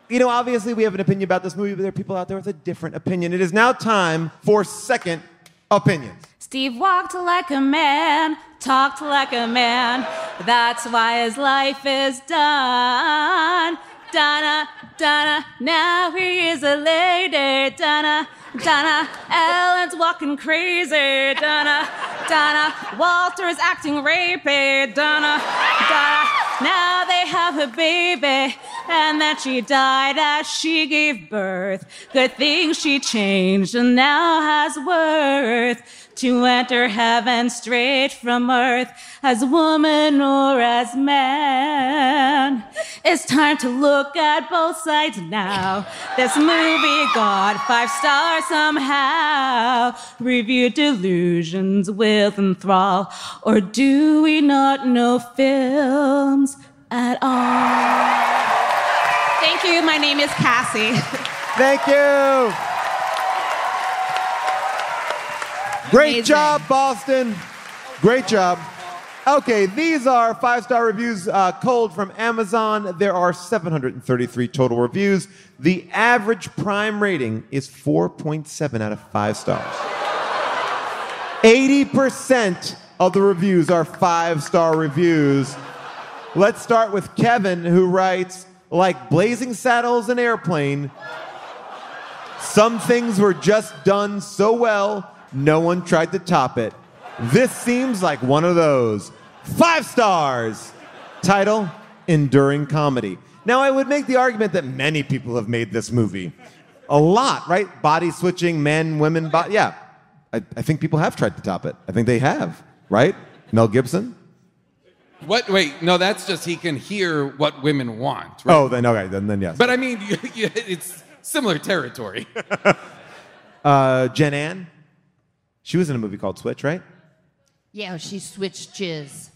You know, obviously we have an opinion about this movie, but there are people out there with a different opinion. It is now time for Second Opinions. Steve walked like a man, talked like a man. That's why his life is done. Donna, Donna, now he is a lady. Donna, Donna, Ellen's walking crazy. Donna, Donna, Walter is acting rapey. Donna, Donna, now they have a baby. And that she died as she gave birth. Good thing she changed and now has worth to enter heaven straight from earth as woman or as man. It's time to look at both sides now. This movie got five stars somehow. Review delusions with enthrall, or do we not know films at all? Thank you. My name is Cassie. Thank you. Great Amazing. job, Boston. Great job. Okay, these are five-star reviews uh, culled from Amazon. There are seven hundred thirty-three total reviews. The average Prime rating is four point seven out of five stars. eighty percent of the reviews are five-star reviews. Let's start with Kevin, who writes... Like blazing saddles and airplane, some things were just done so well, no one tried to top it. This seems like one of those. Five stars. Title, Enduring Comedy. Now, I would make the argument that many people have made this movie. A lot, right? Body switching, men, women, bo- yeah. I, I think people have tried to top it. I think they have, right? Mel Gibson? What? Wait, no, that's just he can hear what women want, right? Oh, then, okay, then, then yes. But I mean, you, you, it's similar territory. uh, Jen Ann? She was in a movie called Switch, right? Yeah, she switched jizz.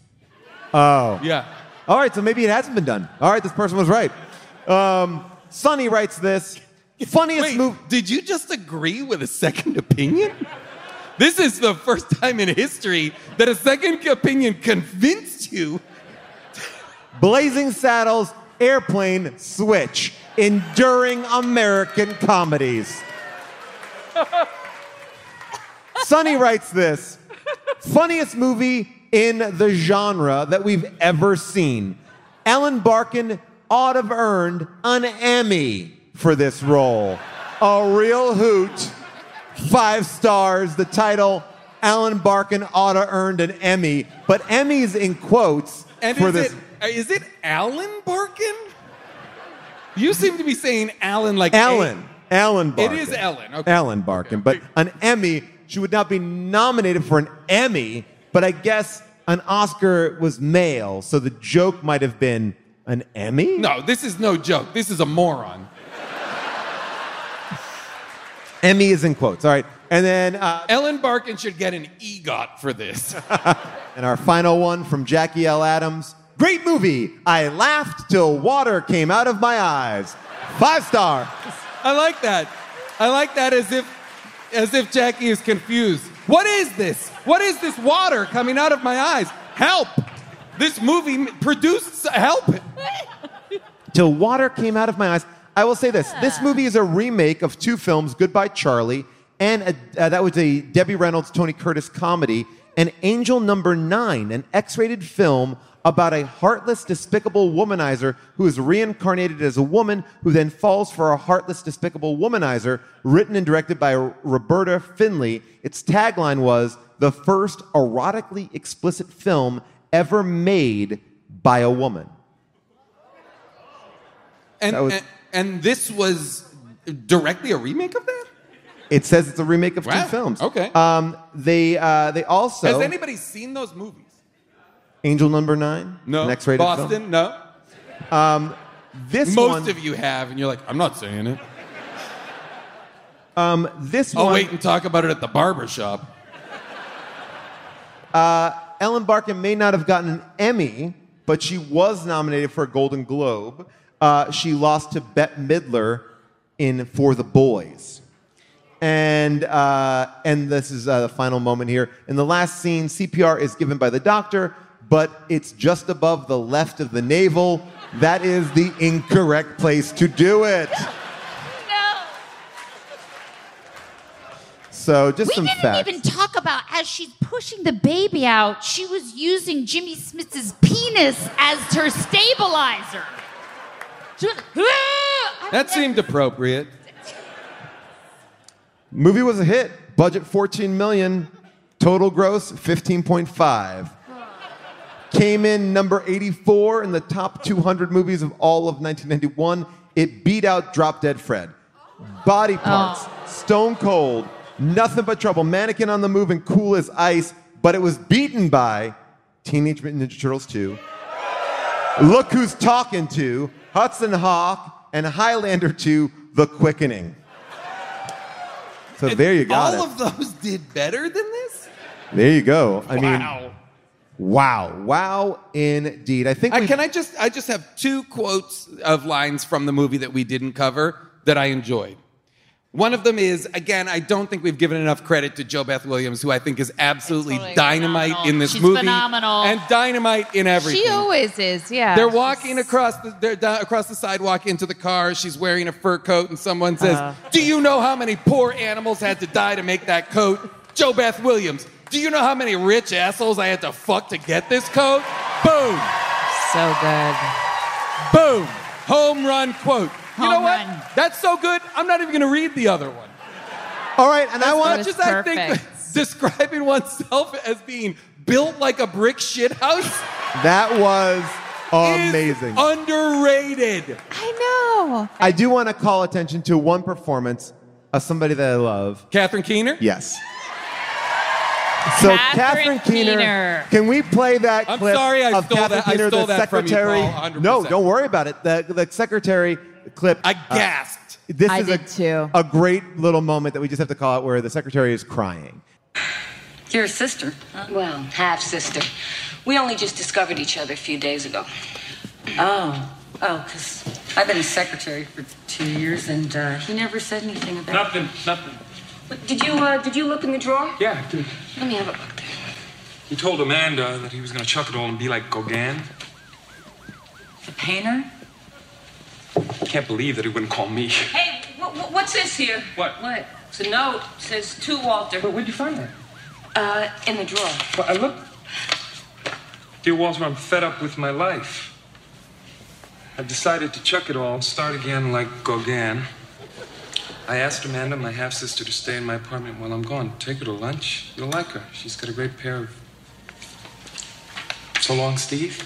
Oh. Yeah. All right, so maybe it hasn't been done. All right, this person was right. Um, Sonny writes this. Funniest movie. Did you just agree with a second opinion? This is the first time in history that a second opinion convinced you. Blazing Saddles, Airplane, Switch. Enduring American comedies. Sonny writes this. Funniest movie in the genre that we've ever seen. Ellen Barkin ought to have earned an Emmy for this role. A real hoot. Five stars. The title, Ellen Barkin ought to earned an Emmy, but Emmy's in quotes and for is this. It, is it Alan Barkin? You seem to be saying Alan like Ellen. A- Ellen Barkin. It is Ellen. Okay. Ellen Barkin, okay. But an Emmy. She would not be nominated for an Emmy, but I guess an Oscar was male, so the joke might have been an Emmy? No, this is no joke. This is a moron. Emmy is in quotes. All right. And then... Uh, Ellen Barkin should get an EGOT for this. And our final one from Jackie L. Adams. Great movie. I laughed till water came out of my eyes. Five stars. I like that. I like that as if, as if Jackie is confused. What is this? What is this water coming out of my eyes? Help. This movie produced... Help. Till water came out of my eyes. I will say this. Yeah. This movie is a remake of two films, Goodbye Charlie, and a, uh, that was a Debbie Reynolds, Tony Curtis comedy, and Angel Number Nine, an X-rated film about a heartless, despicable womanizer who is reincarnated as a woman who then falls for a heartless, despicable womanizer, written and directed by Roberta Finley. Its tagline was, the first erotically explicit film ever made by a woman. And... That was- and- And this was directly a remake of that? It says it's a remake of wow. two films. Okay. Um, they uh, they also... Has anybody seen those movies? Angel Number Nine? No. Next rated Boston? Film. No. Um, this Most one... Most of you have, and you're like, I'm not saying it. Um, this I'll one... I'll wait and talk about it at the barbershop. Uh, Ellen Barkin may not have gotten an Emmy, but she was nominated for a Golden Globe. Uh, she lost to Bette Midler in For the Boys. And uh, and this is uh, the final moment here. In the last scene, C P R is given by the doctor, but it's just above the left of the navel. That is the incorrect place to do it. No. So just we some facts. We didn't even talk about, as she's pushing the baby out, she was using Jimmy Smits's penis as her stabilizer. That seemed appropriate. Movie was a hit. Budget fourteen million dollars. Total gross fifteen point five. Came in number eighty-four in the top two hundred movies of all of nineteen ninety-one. It beat out Drop Dead Fred, Body Parts, oh. Stone Cold, Nothing But Trouble, Mannequin on the Move, and Cool as Ice. But it was beaten by Teenage Mutant Ninja Turtles two, Look Who's Talking to, Hudson Hawk, and Highlander two, The Quickening. So and there you go. All it. of those did better than this? There you go. I wow. mean, wow. Wow, indeed. I think. I, can I just, I just have two quotes of lines from the movie that we didn't cover that I enjoyed. One of them is, again, I don't think we've given enough credit to Jo Beth Williams, who I think is absolutely totally dynamite phenomenal. in this She's movie. She's phenomenal. And dynamite in everything. She always is, yeah. They're walking She's... across the they're down, across the sidewalk into the car. She's wearing a fur coat, and someone says, uh, do you know how many poor animals had to die to make that coat? Jo Beth Williams, do you know how many rich assholes I had to fuck to get this coat? Boom. So good. Boom. Home run quote. You know what? Run. That's so good, I'm not even going to read the other one. All right, and That's I want to just, I think, describing oneself as being built like a brick shithouse. That was amazing. Is underrated. I know. I do want to call attention to one performance of somebody that I love. Catherine Keener? Yes. So Catherine, Catherine Keener. Keener, can we play that I'm clip sorry, I of stole Catherine that. Keener, I stole the that secretary? From you, Paul, no, don't worry about it. The, the secretary. Clip. I gasped. Uh, this I is did a, too. a great little moment that we just have to call out where the secretary is crying. You're a sister, huh? Well, half-sister. We only just discovered each other a few days ago. Oh. Oh, because I've been his secretary for two years, and uh, he never said anything about nothing, it. Nothing, nothing. Did you, uh, did you look in the drawer? Yeah, I did. Let me have a look there. He told Amanda that he was going to chuck it all and be like Gauguin. The painter? I can't believe that he wouldn't call me. Hey, wh wh what's this here? What? What? It's a note. It says, to Walter. But where'd you find that? Uh, in the drawer. Well, I look. Dear Walter, I'm fed up with my life. I've decided to chuck it all and start again like Gauguin. I asked Amanda, my half-sister, to stay in my apartment while I'm gone. Take her to lunch. You'll like her. She's got a great pair of... So long, Steve.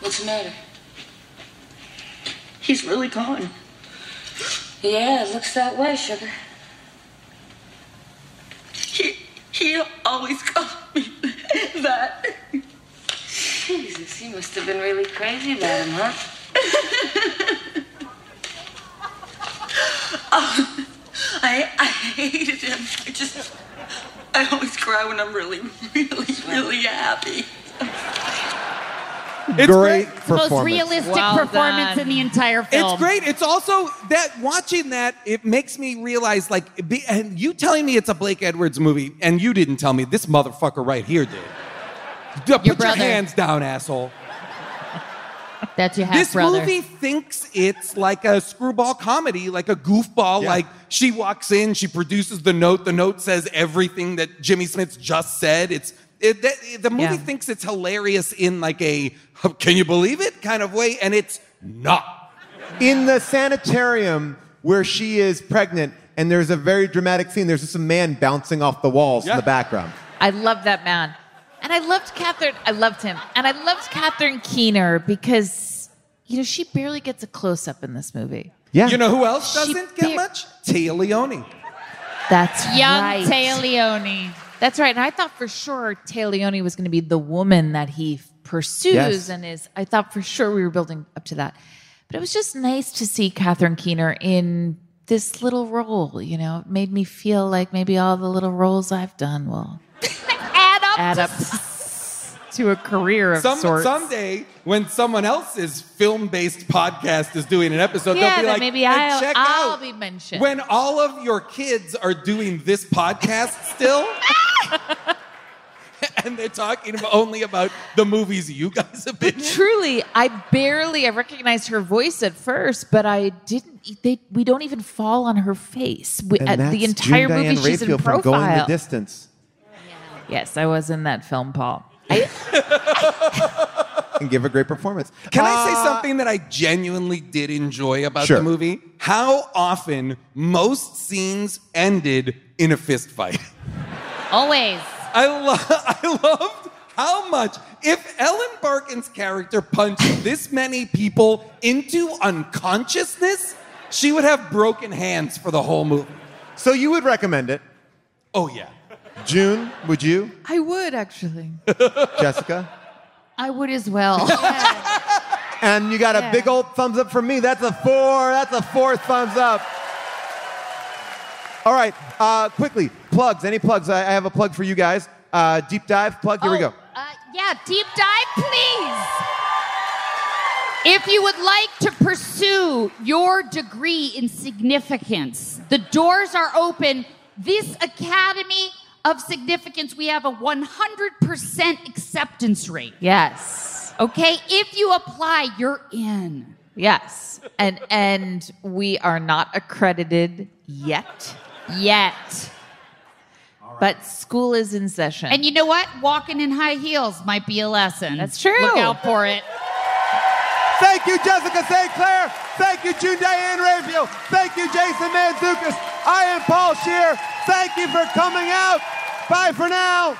What's the matter? He's really gone. Yeah, it looks that way, sugar. He... he always calls me that. Jesus, you must have been really crazy about him, huh? Oh, I I hated him. I just I always cry when I'm really, really, really happy. It's great, great. Performance. The most realistic well performance done. In the entire film. It's great. It's also that watching that, it makes me realize, like, be, and you telling me it's a Blake Edwards movie, and you didn't tell me this motherfucker right here did. Your Put brother. Your hands down, asshole. That's your half this brother. This movie thinks it's like a screwball comedy, like a goofball. Yeah. Like she walks in, she produces the note. The note says everything that Jimmy Smits just said. It's It, the, the movie yeah. thinks it's hilarious in like a can you believe it kind of way, and it's not. In the sanitarium where she is pregnant, and there's a very dramatic scene. There's just a man bouncing off the walls yeah. in the background. I love that man, and I loved Catherine. I loved him, and I loved Catherine Keener because you know she barely gets a close up in this movie. Yeah, you know who else doesn't she get much? Tia Leone. That's young right. Tia Leone. That's right. And I thought for sure Tia Leone was going to be the woman that he pursues yes. and is. I thought for sure we were building up to that. But it was just nice to see Catherine Keener in this little role, you know. It made me feel like maybe all the little roles I've done will add up, add up to a career of Some, sorts. Someday, when someone else's film-based podcast is doing an episode, yeah, they'll be like, maybe I'll, check I'll out be mentioned. When all of your kids are doing this podcast still... and they're talking only about the movies you guys have been in. Truly, I barely I recognized her voice at first, but I didn't. They, we don't even fall on her face. We, and at that's the entire June movie, Diane she's Raphael in profile. From Going the Distance. Yeah. Yes, I was in that film, Paul. I, I, and give a great performance. Can uh, I say something that I genuinely did enjoy about sure. the movie? How often most scenes ended in a fist fight. Always. I, lo I loved how much, if Ellen Barkin's character punched this many people into unconsciousness, she would have broken hands for the whole movie. So you would recommend it? Oh, yeah. June, would you? I would, actually. Jessica? I would as well. Yeah. And you got yeah. a big old thumbs up from me. That's a four. That's a four thumbs up. All right, uh, quickly, plugs. Any plugs? I, I have a plug for you guys. Uh, deep dive plug. Here oh, we go. Uh, yeah, deep dive, please. If you would like to pursue your degree in significance, the doors are open. This Academy of Significance, we have a one hundred percent acceptance rate. Yes. Okay, if you apply, you're in. Yes, and and we are not accredited yet. Yet. All right. But school is in session. And you know what? Walking in high heels might be a lesson. That's true. Look out for it. Thank you, Jessica Saint Clair. Thank you, June Diane Raphael. Thank you, Jason Mantzoukas. I am Paul Scheer. Thank you for coming out. Bye for now.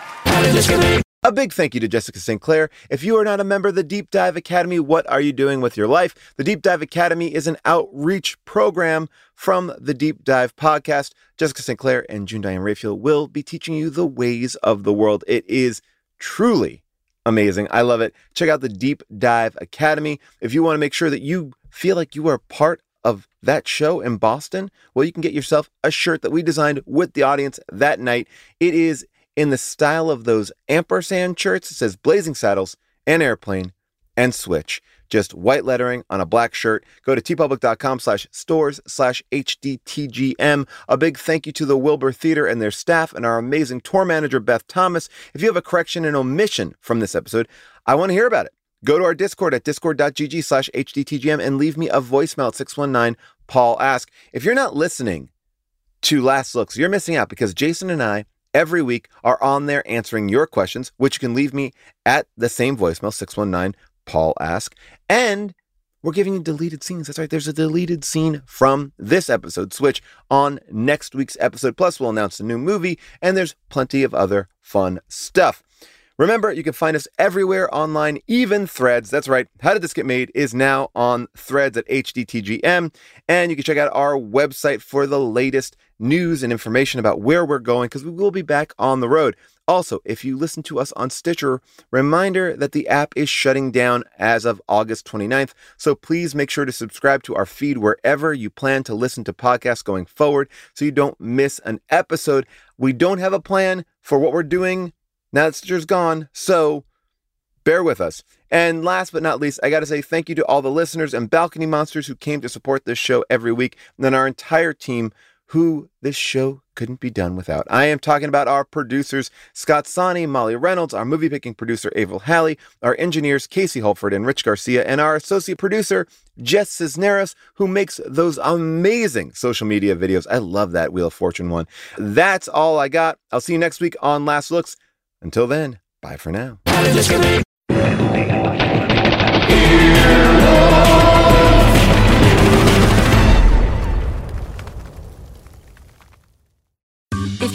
A big thank you to Jessica Saint Clair. If you are not a member of the Deep Dive Academy, what are you doing with your life? The Deep Dive Academy is an outreach program from the Deep Dive podcast. Jessica Saint Clair and June Diane Raphael will be teaching you the ways of the world. It is truly amazing. I love it. Check out the Deep Dive Academy. If you want to make sure that you feel like you are part of that show in Boston, well, you can get yourself a shirt that we designed with the audience that night. It is in the style of those ampersand shirts. It says Blazing Saddles and Airplane and Switch. Just white lettering on a black shirt. Go to tpublic.com slash stores slash HDTGM. A big thank you to the Wilbur Theater and their staff and our amazing tour manager, Beth Thomas. If you have a correction and omission from this episode, I want to hear about it. Go to our Discord at discord.gg slash HDTGM and leave me a voicemail at six one nine, Paul, ask. If you're not listening to Last Looks, you're missing out because Jason and I every week are on there answering your questions, which you can leave me at the same voicemail, six one nine, Paul, ask. And we're giving you deleted scenes. That's right. There's a deleted scene from this episode switch on next week's episode. Plus, we'll announce a new movie, and there's plenty of other fun stuff. Remember, you can find us everywhere online, even Threads. That's right. How Did This Get Made is now on Threads at H D T G M. And you can check out our website for the latest news and information about where we're going, because we will be back on the road. Also, if you listen to us on Stitcher, reminder that the app is shutting down as of August twenty-ninth. So please make sure to subscribe to our feed wherever you plan to listen to podcasts going forward so you don't miss an episode. We don't have a plan for what we're doing now that Stitcher's gone, so bear with us. And last but not least, I got to say thank you to all the listeners and Balcony Monsters who came to support this show every week, and then our entire team who this show couldn't be done without. I am talking about our producers, Scott Sonny, Molly Reynolds, our movie-picking producer, Avril Halley, our engineers, Casey Holford and Rich Garcia, and our associate producer, Jess Cisneros, who makes those amazing social media videos. I love that Wheel of Fortune one. That's all I got. I'll see you next week on Last Looks. Until then, bye for now. If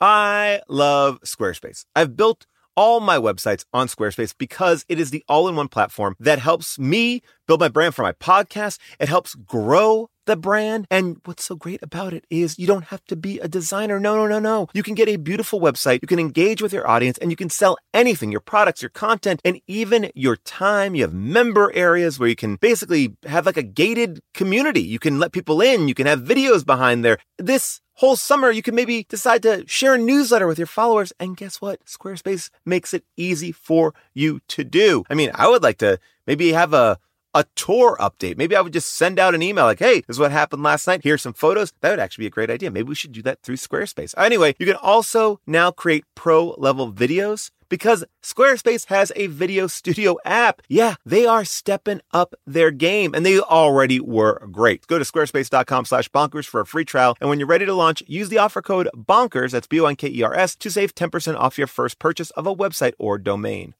I love Squarespace. I've built all my websites on Squarespace because it is the all-in-one platform that helps me build my brand for my podcast. It helps grow the brand. And what's so great about it is you don't have to be a designer. No, no, no, no. You can get a beautiful website. You can engage with your audience and you can sell anything, your products, your content, and even your time. You have member areas where you can basically have like a gated community. You can let people in. You can have videos behind there. This whole summer, you can maybe decide to share a newsletter with your followers. And guess what? Squarespace makes it easy for you to do. I mean, I would like to maybe have a a tour update. Maybe I would just send out an email like, hey, this is what happened last night. Here's some photos. That would actually be a great idea. Maybe we should do that through Squarespace. Anyway, you can also now create pro level videos because Squarespace has a video studio app. Yeah, they are stepping up their game and they already were great. Go to squarespace.com slash bonkers for a free trial. And when you're ready to launch, use the offer code bonkers, that's B O N K E R S, to save ten percent off your first purchase of a website or domain.